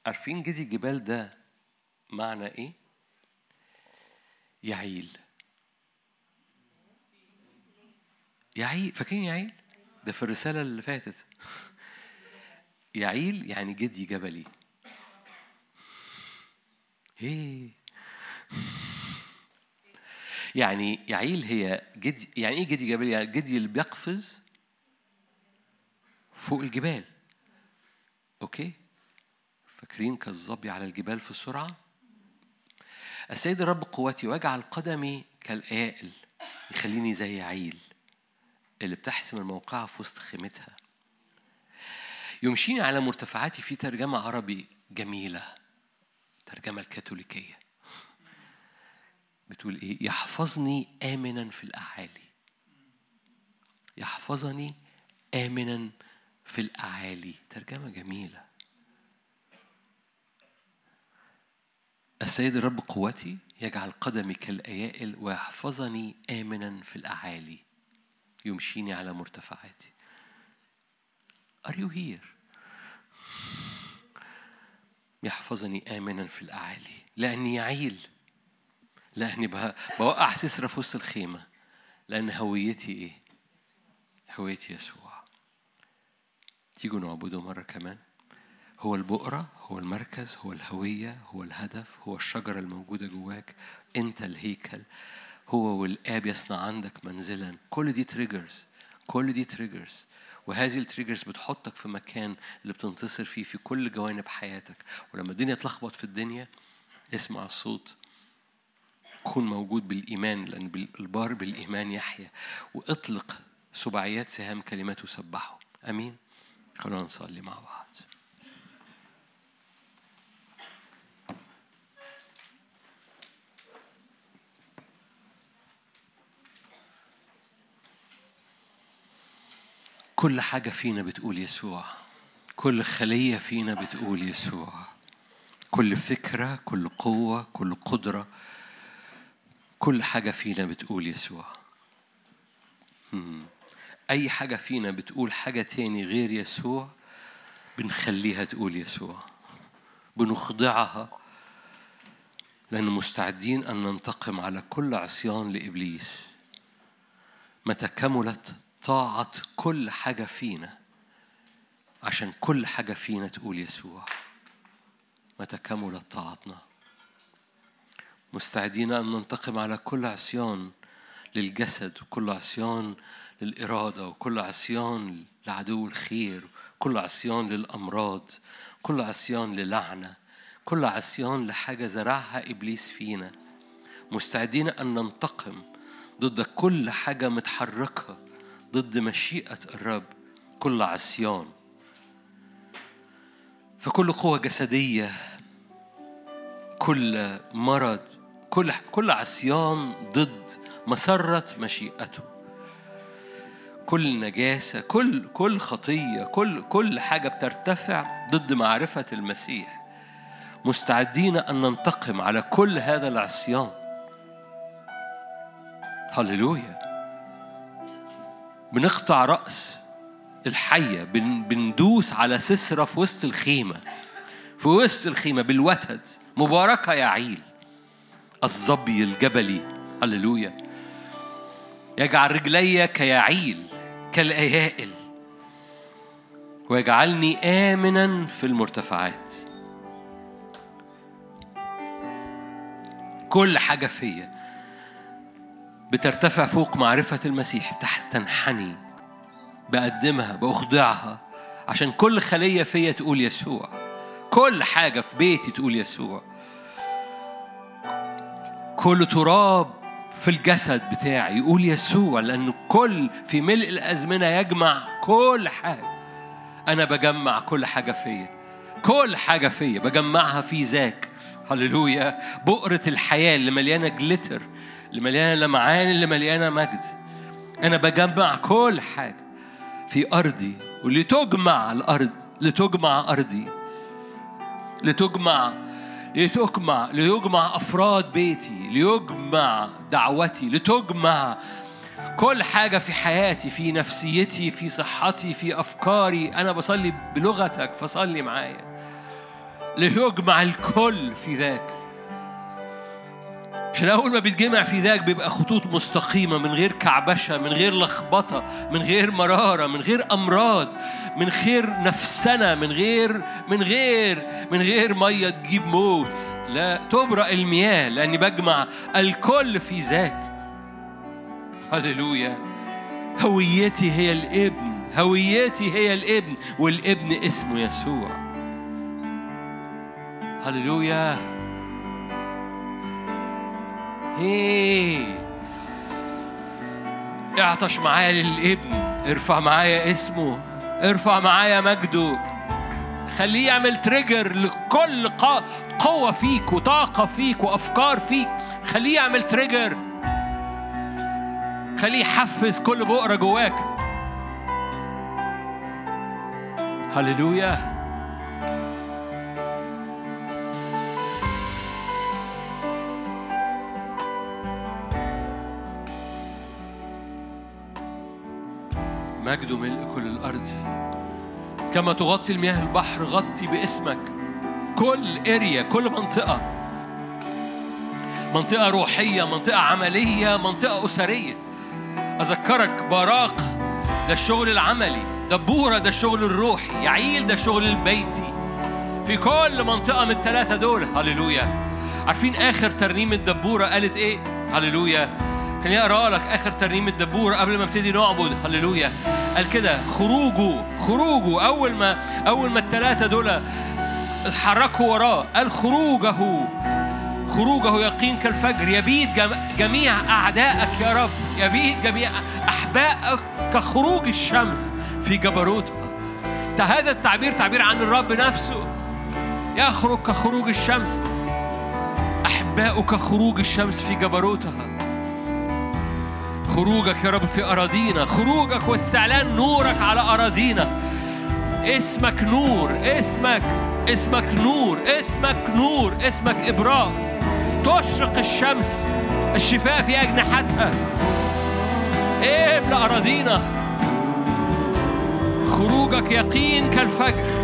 عارفين جدي الجبال ده معنى إيه؟ يعيل. فاكرين يعيل؟ ده في الرسالة اللي فاتت. يعيل يعني جدي جبلي. يعني يعيل هي جدي. يعني ايه جدي جبلي؟ يعني جدي اللي بيقفز فوق الجبال. اوكي، فاكرين كالظبي على الجبال في السرعة؟ السيد الرب قوتي واجعل قدمي كالآئل يخليني زي عيل اللي بتحسم الموقعة في وسط خيمتها. يمشيني على مرتفعاتي، في ترجمة عربي جميلة، ترجمة الكاثوليكية بتقول إيه؟ يحفظني آمنا في الأعالي. يحفظني آمنا في الأعالي، ترجمة جميلة. السيد الرب قوتي، يجعل قدمي كالأيائل ويحفظني آمنا في الأعالي، يمشيني على مرتفعاتي. Are you here؟ يحفظني آمنا في الأعالي، لأني عيل، لأني بوقع سسرة في وسط الخيمة، لأن هويتي إيه؟ هويتي يسوع. تيجوا نعبده مرة كمان. هو البؤرة، هو المركز، هو الهوية، هو الهدف، هو الشجرة الموجودة جواك، أنت الهيكل. هو والآب يصنع عندك منزلا. كل دي تريجرز، وهذه التريجرز بتحطك في مكان اللي بتنتصر فيه في كل جوانب حياتك. ولما الدنيا تلخبط في الدنيا، اسمع الصوت، كن موجود بالإيمان، لأن البار بالإيمان يحيا، وإطلق سبعيات سهام كلماته سبحه. أمين. خلونا نصلي مع بعض. كل حاجة فينا بتقول يسوع، كل خلية فينا بتقول يسوع، كل فكرة، كل قوة، كل قدرة، كل حاجة فينا بتقول يسوع. أي حاجة فينا بتقول حاجة تاني غير يسوع بنخليها تقول يسوع، بنخضعها، لأن مستعدين أن ننتقم على كل عصيان لإبليس متى كملت طاعة كل حاجة فينا، عشان كل حاجة فينا تقول يسوع متى كملت طاعتنا. مستعدين أن ننتقم على كل عصيان للجسد، وكل عصيان للإرادة، وكل عصيان لعدو الخير، وكل عصيان للأمراض، كل عصيان للعنة، كل عصيان لحاجة زرعها إبليس فينا. مستعدين أن ننتقم ضد كل حاجة متحركة ضد مشيئة الرب، كل عصيان. فكل قوة جسدية، كل مرض، كل عصيان ضد مسرة مشيئته، كل نجاسة، كل خطية، كل حاجة بترتفع ضد معرفة المسيح. مستعدين أن ننتقم على كل هذا العصيان. هللويا. بنقطع رأس الحية، بندوس على سسرة في وسط الخيمة، بالوتد. مباركة يا عيل الظبي الجبلي. هللويا. يجعل رجلي كيعيل كالأيائل ويجعلني آمنا في المرتفعات. كل حاجة فيا بترتفع فوق معرفة المسيح تنحني، بقدمها، بأخضعها، عشان كل خلية فيا تقول يسوع، كل حاجة في بيتي تقول يسوع، كل تراب في الجسد بتاعي يقول يسوع، لأنه كل في ملء الأزمنة يجمع كل حاجة. أنا بجمع كل حاجة فيا، بجمعها في ذاك. هللويا. بؤرة الحياة اللي مليانة جلتر، اللي مليانة لمعان، اللي مليانة مجد، أنا بجمع كل حاجة في أرضي، لتجمع أفراد بيتي، ليجمع دعوتي، لتجمع كل حاجة في حياتي، في نفسيتي، في صحتي، في أفكاري. أنا بصلي بلغتك فصلي معايا. ليجمع الكل في ذاك، عشان أول ما بيتجمع في ذاك بيبقى خطوط مستقيمة، من غير كعبشة، من غير لخبطة، من غير مرارة، من غير أمراض، من غير نفسنا، من غير مية تجيب موت، لا تبرأ المياه، لأني بجمع الكل في ذاك. هللويا. هويتي هي الابن، والابن اسمه يسوع. هللويا. اعطش معايا للابن، ارفع معايا اسمه، ارفع معايا مجده، خليه يعمل تريجر لكل قوة فيك وطاقة فيك وأفكار فيك. خليه يعمل تريجر، خليه يحفز كل بؤرة جواك. هللويا. مجده ملء كل الأرض، كما تغطي المياه البحر غطي باسمك كل إريا، كل منطقة، منطقة روحية، منطقة عملية، منطقة أسرية. أذكرك براق ده الشغل العملي، دبورة ده الشغل الروحي، يعيل ده الشغل البيتي، في كل منطقة من الثلاثة دول. هللويا. عارفين آخر ترنيمة دبورة قالت إيه؟ هللويا. خليني أقرأ لك آخر ترنيم الدبور قبل ما ابتدي نعبد. هللويا. قال كده: خروجه أول ما الثلاثة دول اتحركوا وراه، قال: خروجه يقين كالفجر، يبيد جميع أعدائك يا رب، يبيد جميع أحبائك كخروج الشمس في جبروتها. هذا التعبير تعبير عن الرب نفسه، يخرج كخروج الشمس، أحبائه كخروج الشمس في جبروتها. خروجك يا رب في أراضينا، خروجك واستعلان نورك على أراضينا. اسمك نور، اسمك نور، اسمك نور، اسمك إبراء، تشرق الشمس الشفاء في أجنحتها. املأ أراضينا، خروجك يقين كالفجر.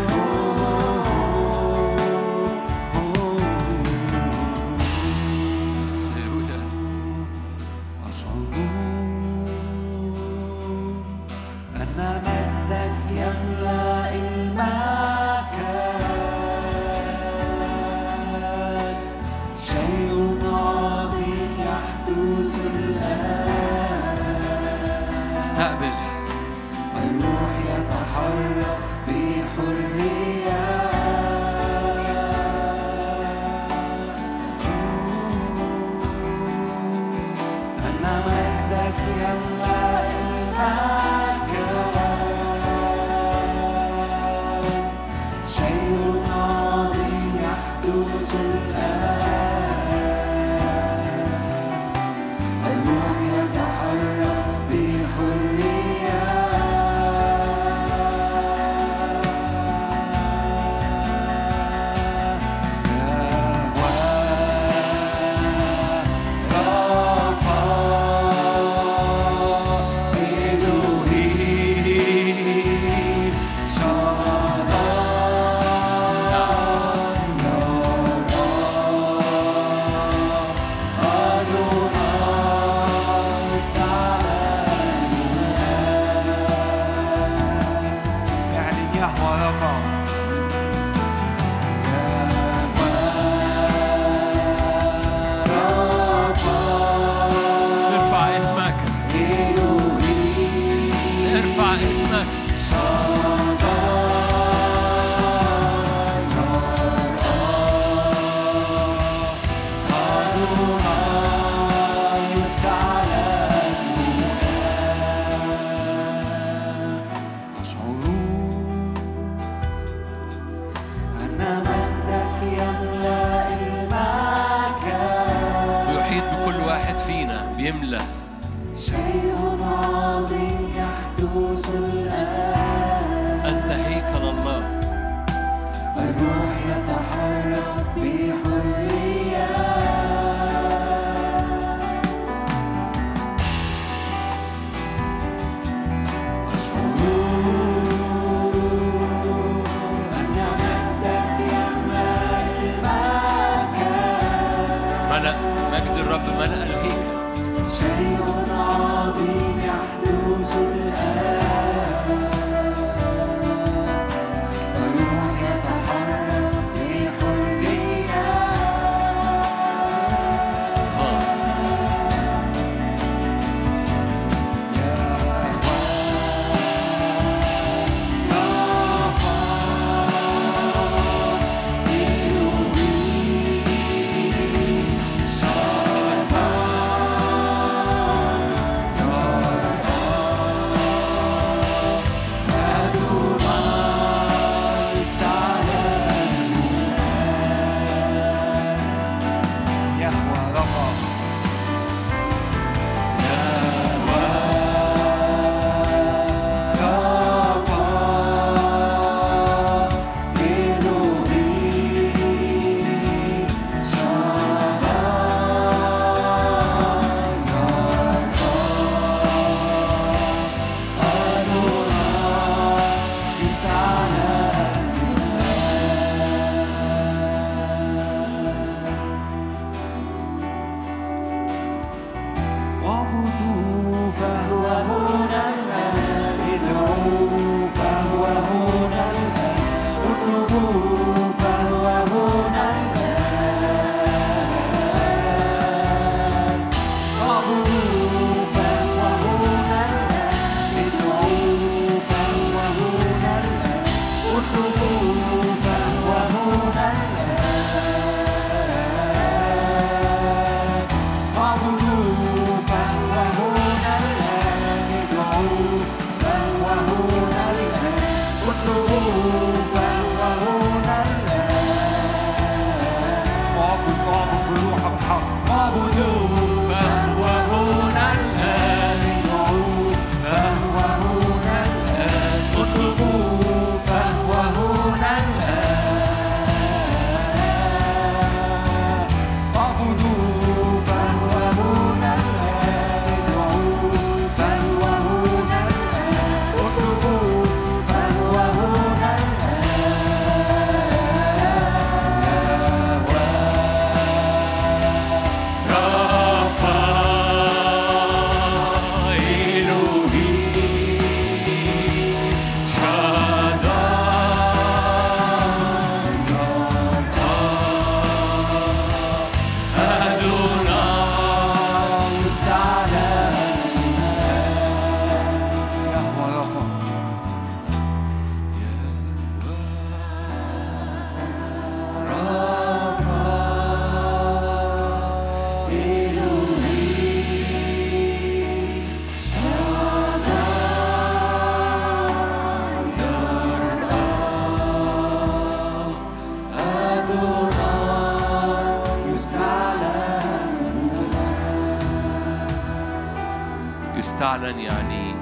يستعلن يعني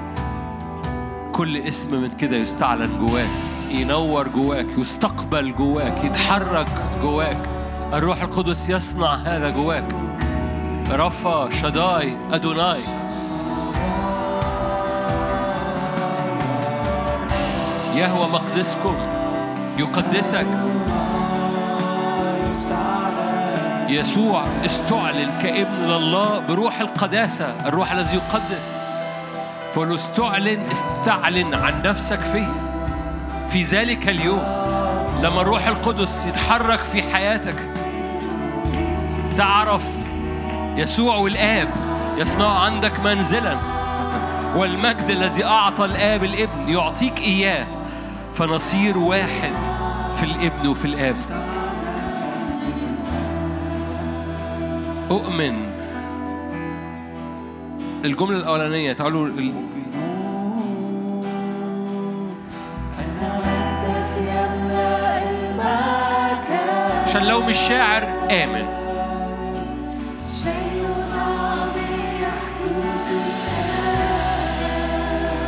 كل اسم من كده يستعلن جواك، ينور جواك، يستقبل جواك، يتحرك جواك. الروح القدس يصنع هذا جواك. رفا شداي أدوناي، يهوى مقدسكم يقدسك. يسوع استعلن كابن الله بروح القداسة، الروح الذي يقدس. فلو استعلن عن نفسك فيه في ذلك اليوم. لما الروح القدس يتحرك في حياتك تعرف يسوع والآب يصنع عندك منزلا، والمجد الذي أعطى الآب الابن يعطيك إياه، فنصير واحد في الابن وفي الآب. أؤمن. الجملة الأولانية تعالوا عشان لو مش شاعر آمن.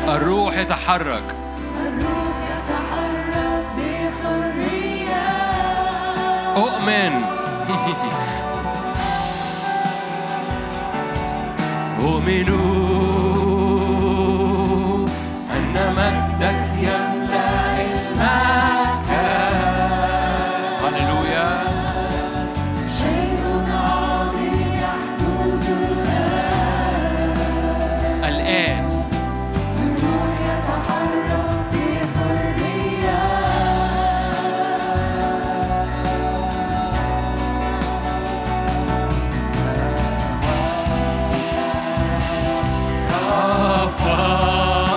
الروح يتحرك بحرية. أؤمن. أؤمنوا أن مجدك يملأ المكان. هللويا. شيء عظيم يحدث الآن. الروح يتحرك بحرية.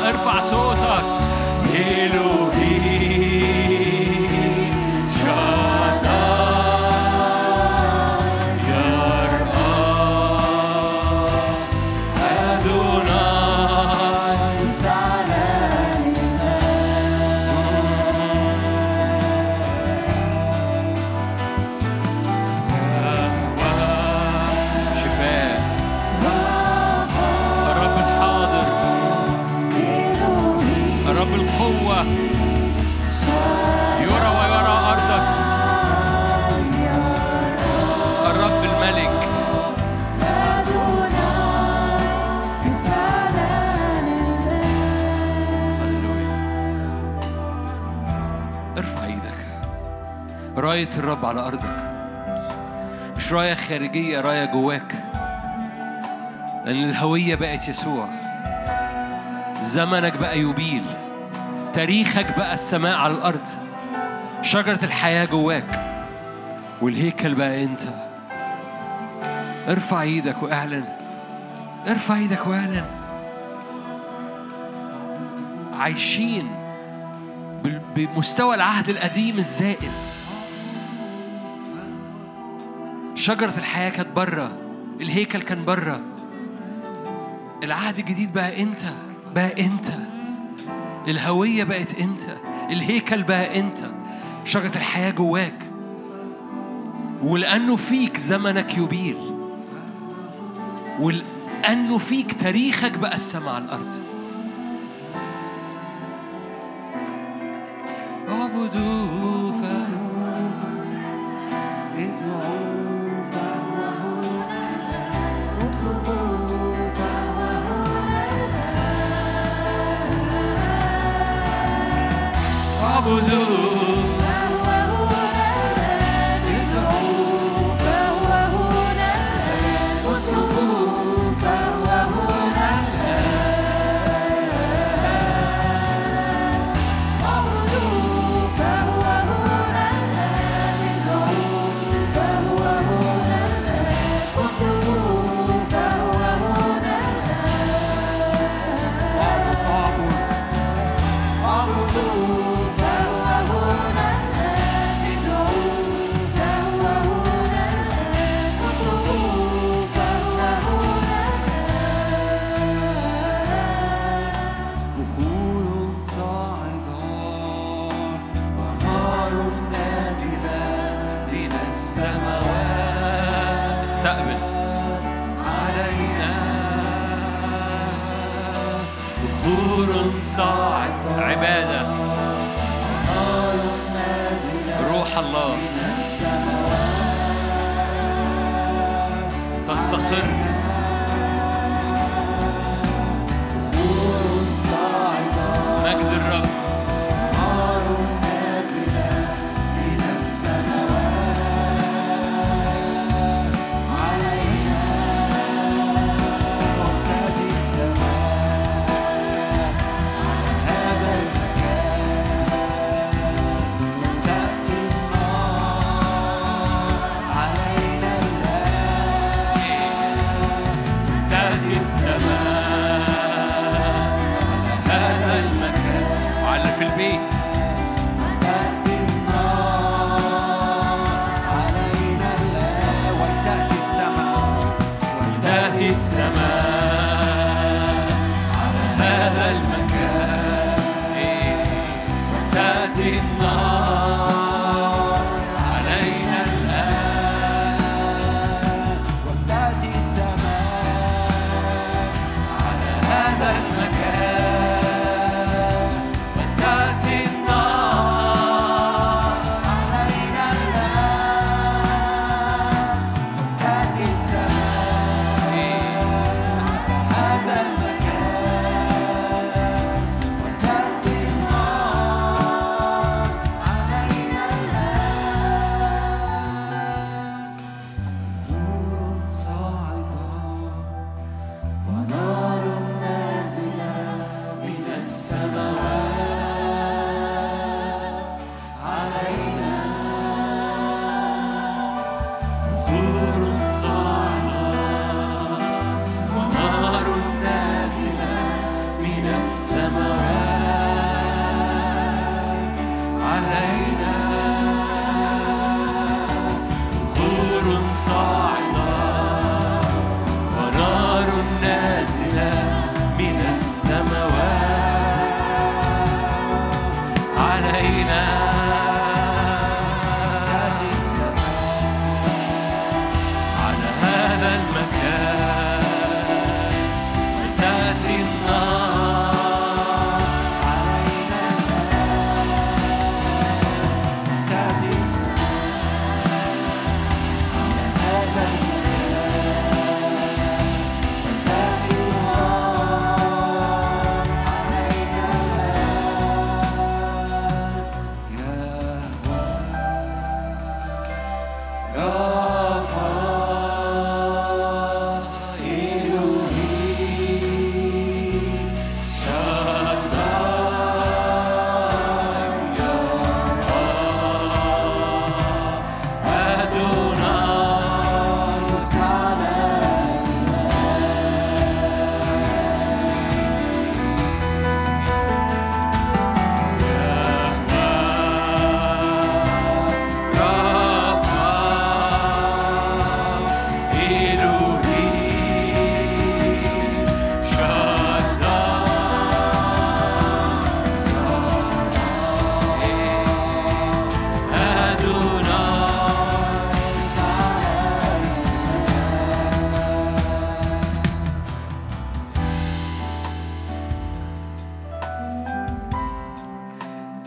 ارفع صوتك. راية الرب على أرضك، مش راية خارجية، راية جواك، لأن الهوية بقت يسوع. زمنك بقى يبيل، تاريخك بقى السماء على الأرض، شجرة الحياة جواك، والهيكل بقى أنت. ارفع ايدك وأعلن، ارفع ايدك وأعلن. عايشين بمستوى العهد القديم الزائل. شجرة الحياة كانت برة، الهيكل كان برة. العهد الجديد بقى أنت، بقى أنت. الهوية بقت أنت، الهيكل بقى أنت، شجرة الحياة جواك. ولأنه فيك زمنك يبيل، ولأنه فيك تاريخك بقى السماء على الأرض. اعبدوا Abudu. نور صاعد عبادة، روح الله تستقر.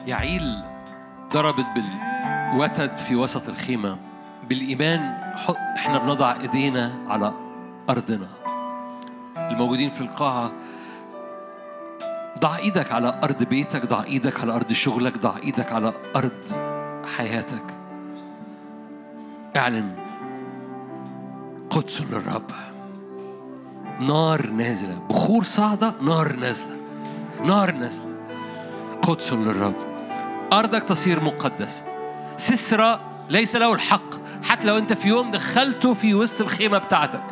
يعيل ضربت بالوتد في وسط الخيمة. بالإيمان احنا بنضع ايدينا على أرضنا. الموجودين في القاعة، ضع ايدك على أرض بيتك، ضع ايدك على أرض شغلك، ضع ايدك على أرض حياتك. اعلن قدس للرب، نار نازلة، بخور صاعدة، نار نازلة، نار نازلة، قدس للرب. أرضك تصير مقدسة. سسرة ليس له الحق، حتى لو أنت في يوم دخلته في وسط الخيمة بتاعتك،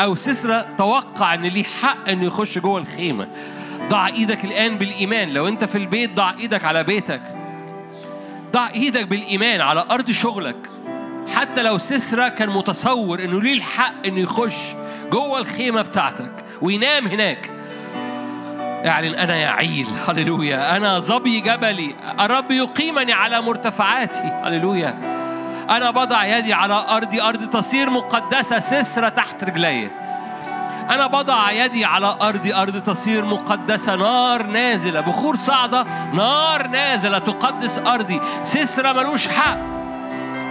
أو سسرة توقع أن ليه حق أنه يخش جوه الخيمة. ضع إيدك الآن بالإيمان. لو أنت في البيت، ضع إيدك على بيتك، ضع إيدك بالإيمان على أرض شغلك. حتى لو سسرة كان متصور أنه ليه الحق أنه يخش جوه الخيمة بتاعتك وينام هناك، اعلن أنا يعيل، هللويا، أنا ظبي جبلي، الرب يقيمني على مرتفعاتي، هللويا، أنا بضع يدي على أرضي، أرض تصير مقدسة، سسرة تحت رجلي. أنا بضع يدي على أرضي، أرض تصير مقدسة، نار نازلة، بخور صاعدة، نار نازلة تقدس أرضي. سسرة ملوش حق،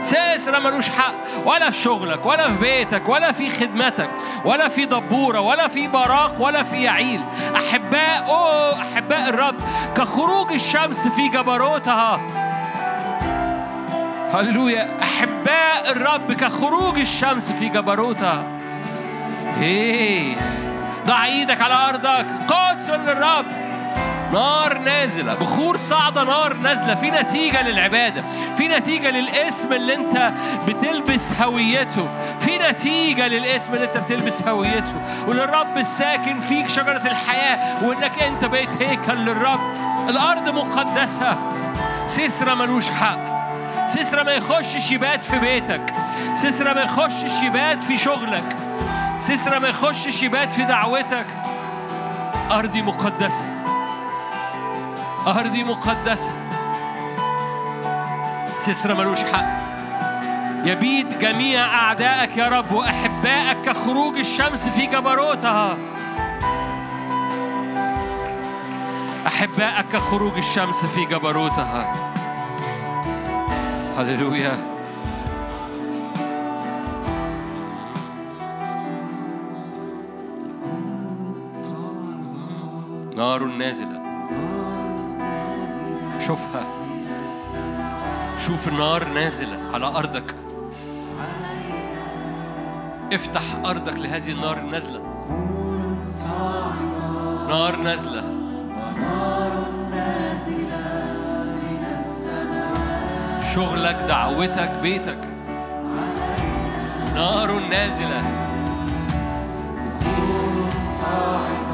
سسرة ملوش حق، ولا في شغلك ولا في بيتك ولا في خدمتك ولا في دبورة ولا في براق ولا في يعيل. أحباء، أوه أحباء الرب كخروج الشمس في جبروتها. هللويا. أحباء الرب كخروج الشمس في جبروتها. إيه، ضع إيدك على أرضك، قدس للرب، نار نازلة، بخور صاعدة، نار نازلة، في نتيجة للعبادة، في نتيجة للاسم اللي أنت بتلبس هويته، في نتيجة للاسم اللي أنت بتلبس هويته، وللرب الساكن فيك شجرة الحياة، وإنك أنت بقيت هيكل للرب، الأرض مقدسة، سسرة ملوش حق، سسرة ما يخشش يبات في بيتك، سسرة ما يخشش يبات في شغلك، سسرة ما يخشش يبات في دعوتك. أرضي مقدسة، أرضي مقدسة، سسرة ملوش حق. يبيد جميع أعدائك يا رب وأحبائك كخروج الشمس في جبروتها. أحبائك كخروج الشمس في جبروتها. هللويا. نار نازلة، شوفها، شوف النار نازلة على أرضك، افتح أرضك لهذه النار النازلة، نار نازلة، شغلك، دعوتك، بيتك، نار نازلة، بخور صاعدة،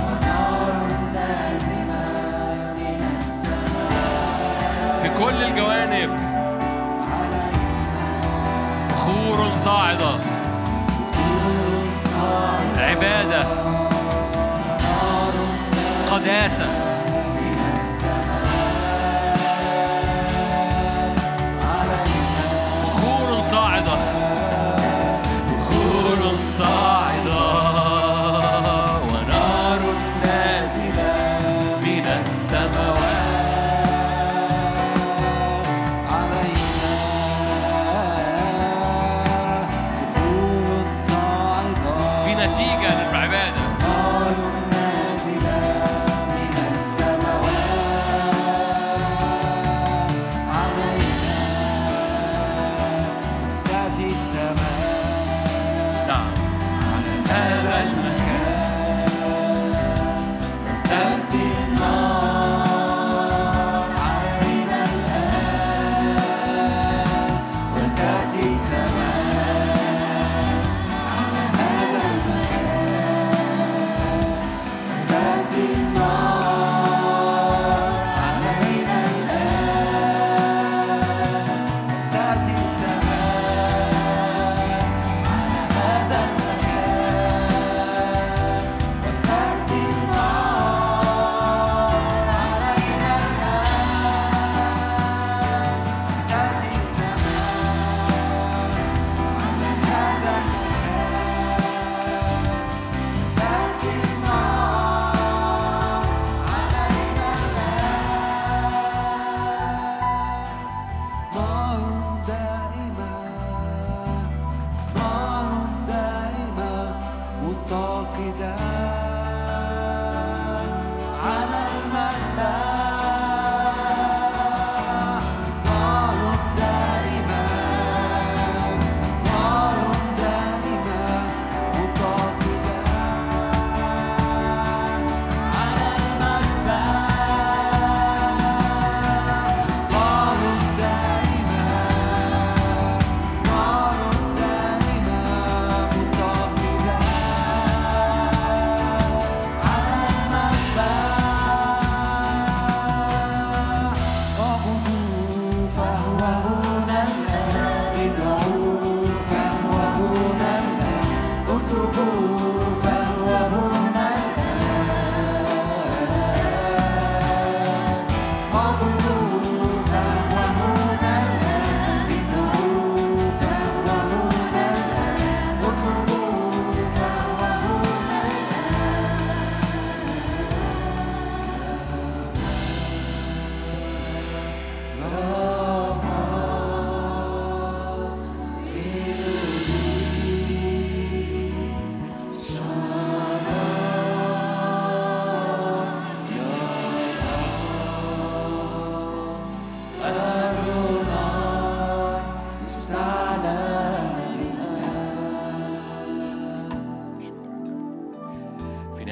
ونار نازلة من السماء في كل الجوانب، بخور صاعدة، عبادة، قداسة. بخور صاعدة ونار نازلة من السماوات علينا، بخور صاعدة، في نتيجة للعبادة، نار نازلة من السماوات علينا، تأتي السماء.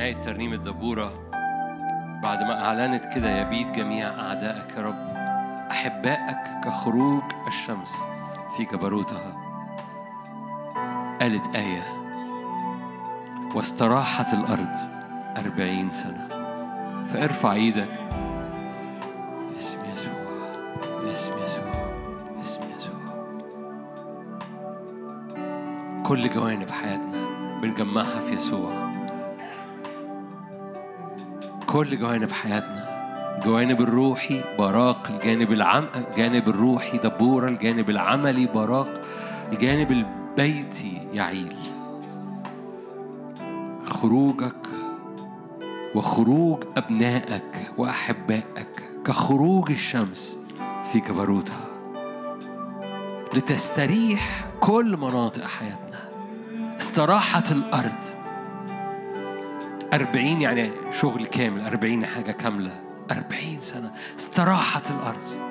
نهاية ترنيم الدبورة بعد ما أعلنت كده يبيد جميع أعدائك يا رب، أحبائك كخروج الشمس في جبروتها، قالت آية واستراحت الأرض 40 سنة. فارفع إيدك باسم يسوع، باسم يسوع، باسم يسوع. كل جوانب حياتنا بنجمعها في يسوع، كل جوانب حياتنا، الجانب الروحي براق، الجانب الروحي دبورة، الجانب العملي براق، الجانب البيتي يعيل. خروجك وخروج أبنائك وأحبائك كخروج الشمس في جبروتها، لتستريح كل مناطق حياتنا. استراحت الأرض 40، يعني شغل كامل 40، حاجة كاملة 40 سنة. استراحت الأرض.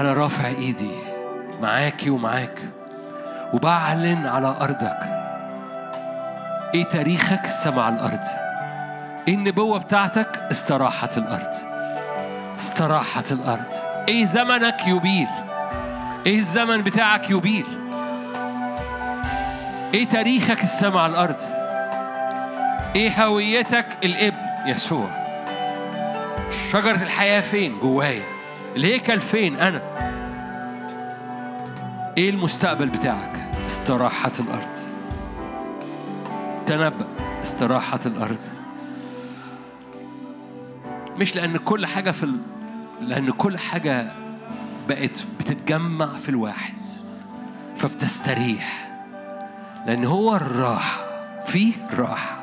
أنا رافع إيدي معاكي ومعاك، وبعلن على أرضك إيه تاريخك السماء الأرض، إيه النبوة بتاعتك. استراحت الأرض، استراحت الأرض. إيه زمنك يبيل، إيه الزمن بتاعك يبيل، إيه تاريخك السماء الأرض، إيه هويتك الإبن يسوع. شجرة الحياة فين جوايا؟ الهيكل فين أنا؟ إيه المستقبل بتاعك؟ استراحة الأرض. تنبأ استراحة الأرض، مش لأن كل حاجة لأن كل حاجة بقت بتتجمع في الواحد فبتستريح، لأن هو الراحة، فيه الراحة،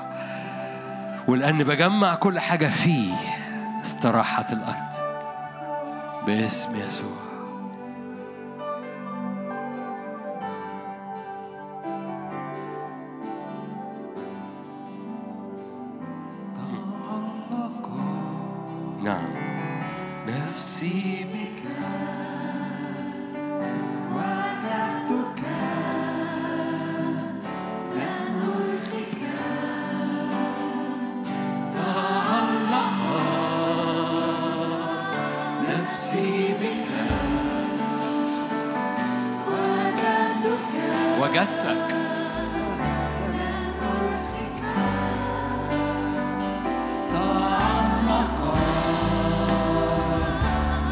ولأن بجمع كل حاجة فيه. استراحت الأرض باسم يسوع. تعلق نعم نفسي بك، وجدتك لن ألقيك. تعلق نفسي بك، وجدتك لن ألقيك. تعمق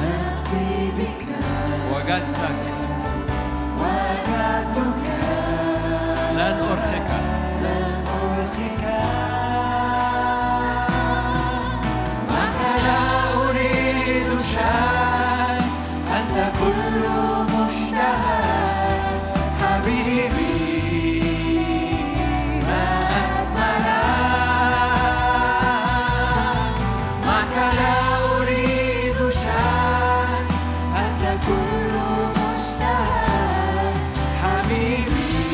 نفسي بك، وجدتك لن ألقيك. أنت كل مشتهى حبيبي، ما أجمل معك. لا أريد شيء، أنت كل مشتهى حبيبي،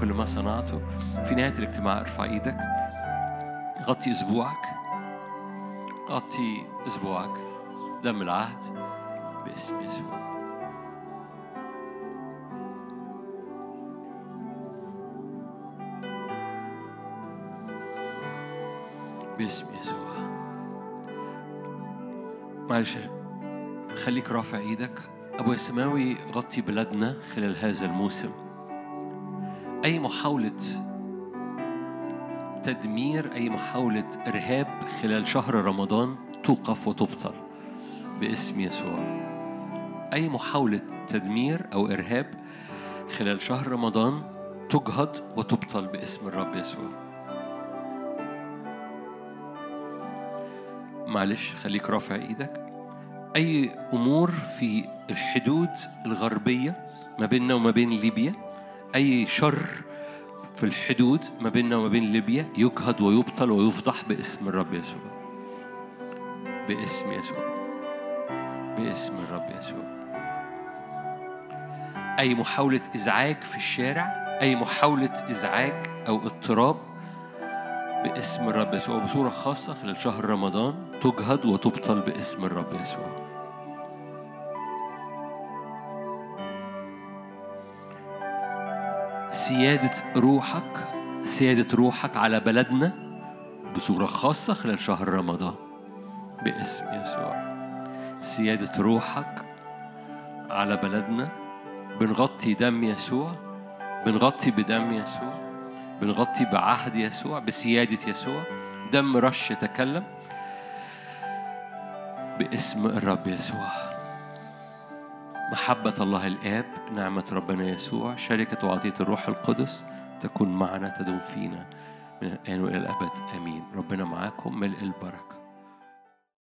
كل ما صنعته. في نهاية الاجتماع ارفع ايدك، غطي اسبوعك، غطي اسبوعك دم العهد باسم يسوع. باسم يسوع. معلش خليك رافع ايدك. أبويا السماوي غطي بلادنا خلال هذا الموسم. أي محاولة تدمير، أي محاولة إرهاب خلال شهر رمضان توقف وتبطل باسم يسوع. أي محاولة تدمير أو إرهاب خلال شهر رمضان تجهد وتبطل باسم الرب يسوع. معلش خليك رافع ايدك. اي امور في الحدود الغربيه ما بيننا وما بين ليبيا، اي شر في الحدود ما بيننا وما بين ليبيا يجهد ويبطل ويفضح باسم الرب يسوع. باسم يسوع، باسم الرب يسوع. اي محاوله ازعاج في الشارع، اي محاوله ازعاج او اضطراب باسم الرب يسوع، بصورة خاصة خلال شهر رمضان تجهد وتبطل باسم الرب يسوع. سيادة روحك، سيادة روحك على بلدنا بصورة خاصة خلال شهر رمضان باسم يسوع. سيادة روحك على بلدنا. بنغطي دم يسوع، بنغطي بدم يسوع، بنغطي بعهد يسوع، بسيادة يسوع. دم رش يتكلم باسم الرب يسوع. محبة الله الآب، نعمة ربنا يسوع، شركة وعطية الروح القدس تكون معنا، تدوم فينا من الآن وإلى الأبد. آمين. ربنا معاكم، ملء البركة.